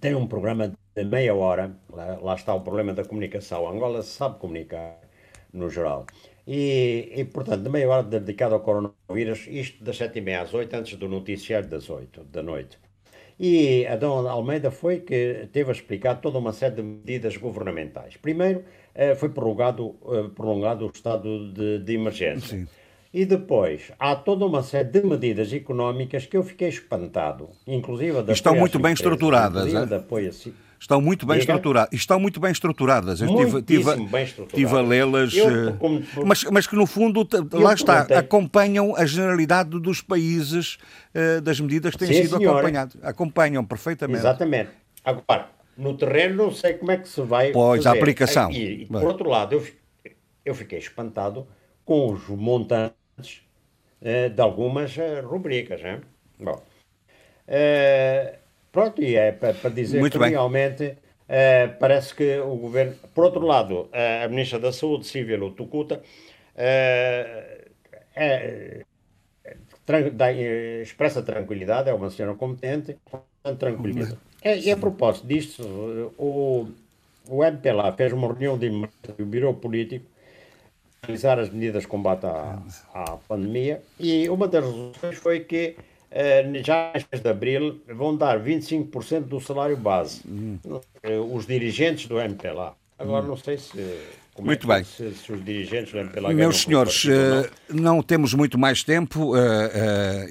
tem um programa de meia hora, lá está o problema da comunicação, a Angola sabe comunicar no geral, e portanto, de meia hora dedicada ao coronavírus, isto das 7:30 às 8, antes do noticiário das 8 da noite. E Adão Almeida foi que teve a explicar toda uma série de medidas governamentais. Primeiro, foi prolongado o estado de emergência. Sim. E depois, há toda uma série de medidas económicas que eu fiquei espantado, inclusive da estão muito bem estruturadas, é? Estão muito bem estruturadas. Estão muito bem estruturadas. Estive a lê-las, mas que no fundo, lá está, acompanham a generalidade dos países das medidas que têm sido acompanhadas. Acompanham perfeitamente. Exatamente. Agora, no terreno não sei como é que se vai fazer. A aplicação. E por outro lado, eu fiquei espantado com os montantes de algumas rubricas, né? Bom, pronto, e é para dizer muito que bem. Realmente parece que o governo... Por outro lado, a Ministra da Saúde, Silvia Lutucuta, expressa tranquilidade, é uma senhora competente, tranquilidade. E a propósito disto, o MPLA fez uma reunião de emergência do Biro Político analisar as medidas de combate à pandemia, e uma das resoluções foi que já neste mês de abril vão dar 25% do salário base os dirigentes do MPLA. Agora não sei muito bem. Se os dirigentes do MPLA... Meus senhores, não temos muito mais tempo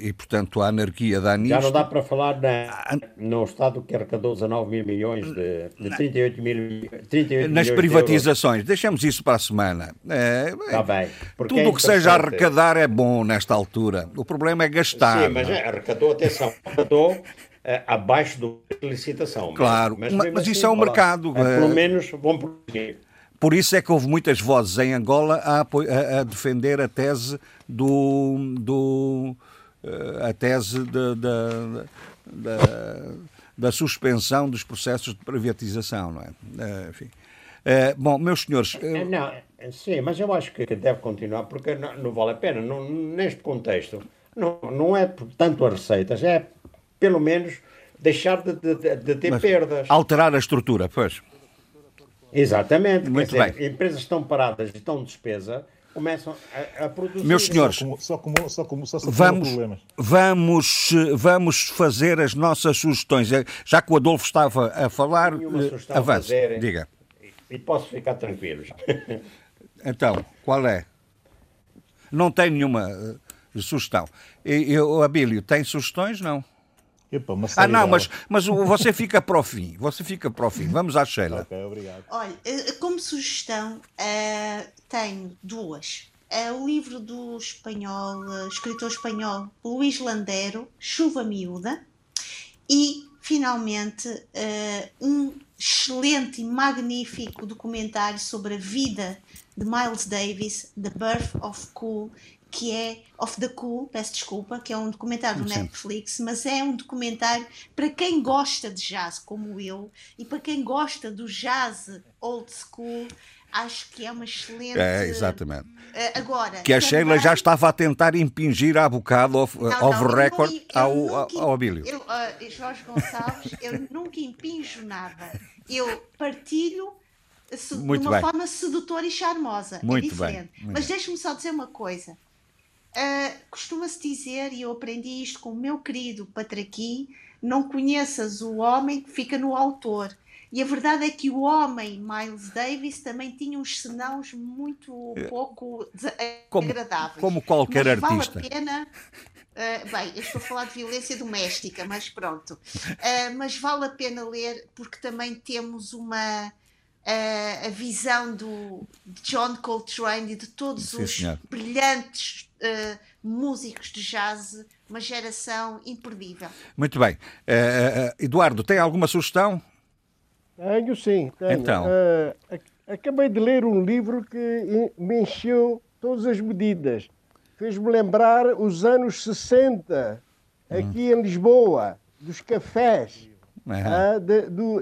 e, portanto, a anarquia dá nisto. Já não dá para falar no Estado que arrecadou 19 mil milhões de 38 nas privatizações. De deixamos isso para a semana. Está bem. Tudo o que seja arrecadar é bom nesta altura. O problema é gastar. Sim, mas arrecadou, atenção, arrecadou... abaixo da licitação. Claro, mas assim, isso é um mercado. Pelo menos vão produzir. Por isso é que houve muitas vozes em Angola a defender a tese da suspensão dos processos de privatização, não é? Enfim. Bom, meus senhores... Não, sim, mas eu acho que deve continuar, porque não vale a pena. Não, neste contexto, não é tanto as receitas, é pelo menos deixar de ter perdas. Alterar a estrutura, pois. Exatamente. Muito bem. Dizer, empresas estão paradas e estão de despesa, começam a produzir... Meus senhores, vamos fazer as nossas sugestões. Já que o Adolfo estava a falar, avance, diga. E posso ficar tranquilo. Então, qual é? Não tem nenhuma sugestão. O Abílio, tem sugestões? Não. Epa, não, mas você fica para o fim. Você fica para o fim. Vamos à Sheila. Ok, obrigado. Olha, como sugestão, tenho duas. O livro do espanhol, escritor espanhol Luís Landero, Chuva Miúda. E, finalmente, um excelente e magnífico documentário sobre a vida de Miles Davis, The Birth of Cool, que é of the Cool, peço desculpa, que é um documentário do Netflix, mas é um documentário para quem gosta de jazz, como eu, e para quem gosta do jazz old school. Acho que é uma excelente... exatamente. Agora... Que a também... Sheila já estava a tentar impingir à bocado off-record ao Abílio. Jorge Gonçalves, eu nunca impinjo nada. Eu partilho de uma forma sedutora e charmosa. Muito é diferente. Bem. Mas deixe-me só dizer uma coisa. Costuma-se dizer, e eu aprendi isto com o meu querido Patraqui, não conheças o homem que fica no autor. E a verdade é que o homem, Miles Davis, também tinha uns senãos muito pouco agradáveis. Como qualquer artista. Vale a pena, bem, eu estou a falar de violência doméstica, mas pronto. Mas vale a pena ler, porque também temos a visão do John Coltrane e de todos brilhantes músicos de jazz, uma geração imperdível. Muito bem. Eduardo, tem alguma sugestão? Tenho sim, tenho. Então. Acabei de ler um livro que me encheu todas as medidas. Fez-me lembrar os anos 60, aqui em Lisboa, dos cafés,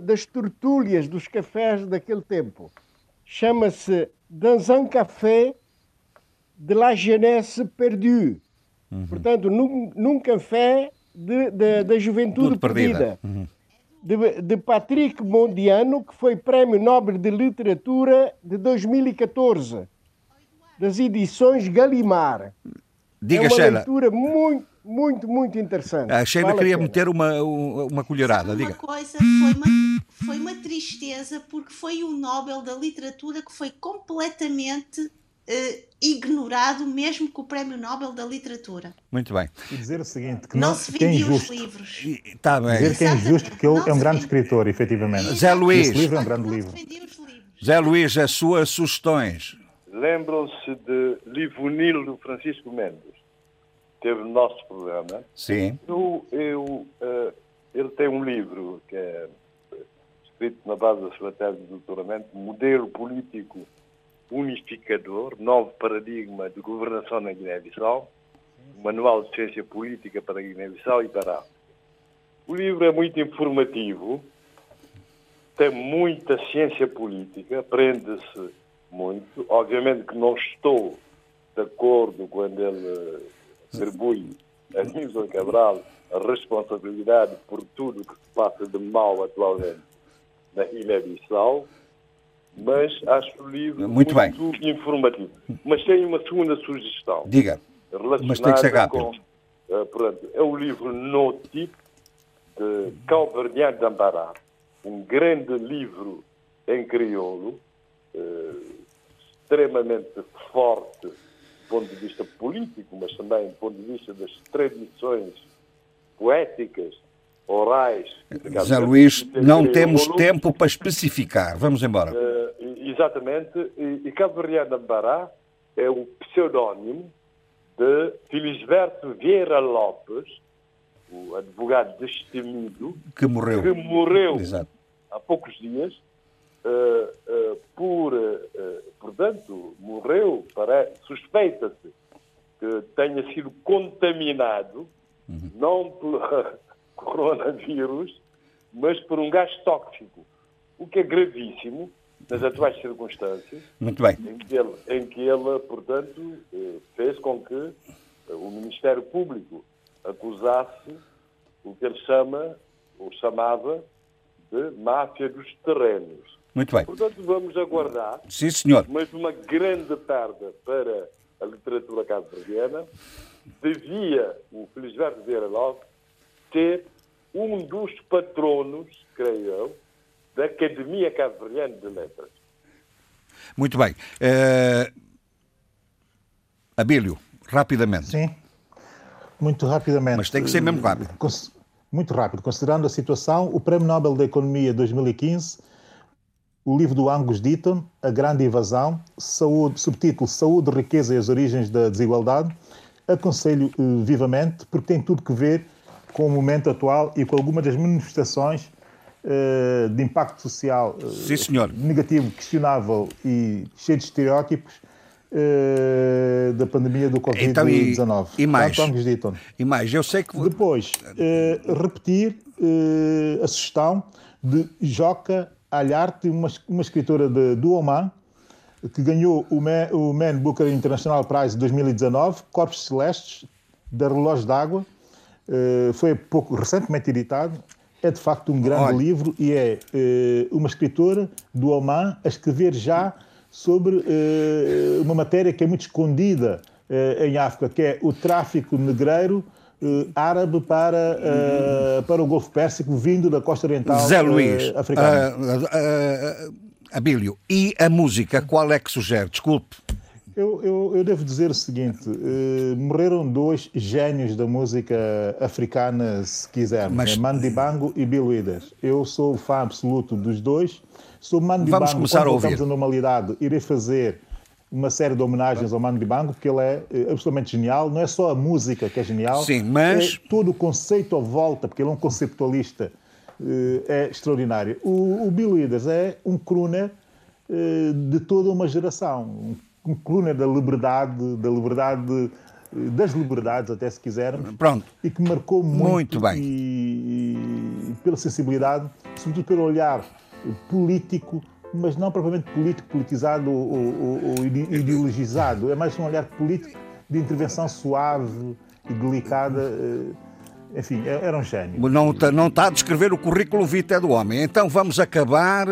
das tertúlias dos cafés daquele tempo. Chama-se Dans un café de la jeunesse perdue. Portanto, num café da juventude perdida. De Patrick Mondiano, que foi Prémio Nobel de Literatura de 2014, das edições Gallimard. Diga, é uma Sheila. Leitura muito interessante. A Sheila queria meter uma colherada. Diga. Uma coisa, foi uma tristeza, porque foi o Nobel da Literatura que foi completamente... ignorado, mesmo com o Prémio Nobel da Literatura. Muito bem. E dizer o seguinte, que não se vendiam os livros. Está bem. Dizer que é injusto, porque ele é um grande escritor, efetivamente. Zé Luís. Esse livro é um grande livro. Zé Luís, as suas sugestões. Lembram-se de Livonil do Francisco Mendes. Teve no nosso programa. Sim. Ele tem um livro que é escrito na base da sua tese de doutoramento, Modelo Político Unificador, Novo Paradigma de Governação na Guiné-Bissau, Manual de Ciência Política para a Guiné-Bissau e para a África. O livro é muito informativo, tem muita ciência política, aprende-se muito. Obviamente que não estou de acordo quando ele atribui a Aníbal Cabral a responsabilidade por tudo o que se passa de mal atualmente na Guiné-Bissau, mas acho o livro muito informativo. Mas tenho uma segunda sugestão. Diga. Mas tem que ser rápido. É o livro No Tip, de Calverdian Dambará. Um grande livro em crioulo, extremamente forte do ponto de vista político, mas também do ponto de vista das tradições poéticas, orais. Zé Luís, não temos tempo para especificar. Vamos embora. Exatamente. E Cabo Verde Ambará é o pseudónimo de Felisberto Vieira Lopes, o advogado destemido, que morreu há poucos dias por portanto, morreu, suspeita-se que tenha sido contaminado, não pelo coronavírus, mas por um gás tóxico, o que é gravíssimo nas atuais circunstâncias. Muito bem. Em que ele, portanto, fez com que o Ministério Público acusasse o que ele chamava de máfia dos terrenos. Muito bem. Portanto, vamos aguardar. Sim, senhor. Mas uma grande tarde para a literatura cabo-verdiana. Devia o Felisberto Vieira Lopes ter um dos patronos, creio eu, da Academia Cabo-Verdiana de Letras. Muito bem. Abílio, rapidamente. Sim, muito rapidamente. Mas tem que ser mesmo rápido. Muito rápido. Considerando a situação, o Prémio Nobel da Economia 2015, o livro do Angus Deaton, A Grande Evasão, subtítulo Saúde, Riqueza e as Origens da Desigualdade, aconselho vivamente, porque tem tudo que ver com o momento atual e com algumas das manifestações de impacto social negativo, questionável e cheio de estereótipos da pandemia do Covid-19. Então, e mais, eu sei que... Depois, repetir a sugestão de Joca Alharte, uma escritora do Oman, que ganhou o Man Booker International Prize 2019, Corpos Celestes, da Relógio d'Água, foi recentemente editado. É de facto um grande livro e é uma escritora do Oman a escrever já sobre uma matéria que é muito escondida em África, que é o tráfico negreiro árabe para o Golfo Pérsico, vindo da costa oriental africana. Zé Luís, Abílio, e a música, qual é que sugere? Desculpe. Eu devo dizer o seguinte, morreram dois gênios da música africana, se quisermos, Mandibango e Bill Withers. Eu sou fã absoluto dos dois. Sobre Mandibango, vamos começar quando voltamos à normalidade, irei fazer uma série de homenagens ao Mandibango, porque ele é absolutamente genial. Não é só a música que é genial, sim, mas... é todo o conceito à volta, porque ele é um conceptualista, é extraordinário. O Bill Withers é um crooner de toda uma geração, um coluna da liberdade, das liberdades, até se quisermos. Pronto. E que marcou muito bem. E pela sensibilidade, sobretudo pelo olhar político, mas não propriamente político, politizado ou ideologizado. É mais um olhar político de intervenção suave e delicada. Enfim, era um gênio. Não está a descrever o currículo vitae do homem. Então vamos acabar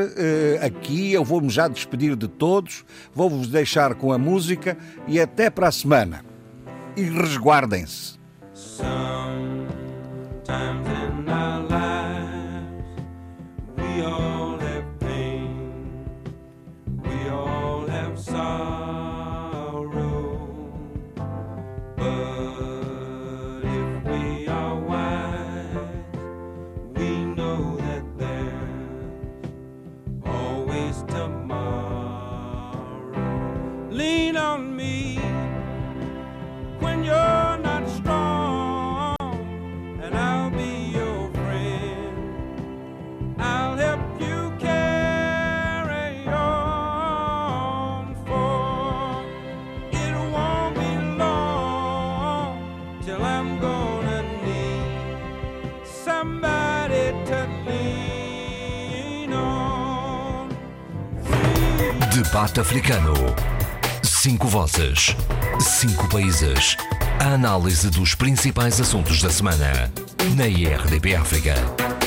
aqui. Eu vou-me já despedir de todos. Vou-vos deixar com a música e até para a semana. E resguardem-se. Debate africano. 5 vozes. 5 países. A análise dos principais assuntos da semana na IRDP África.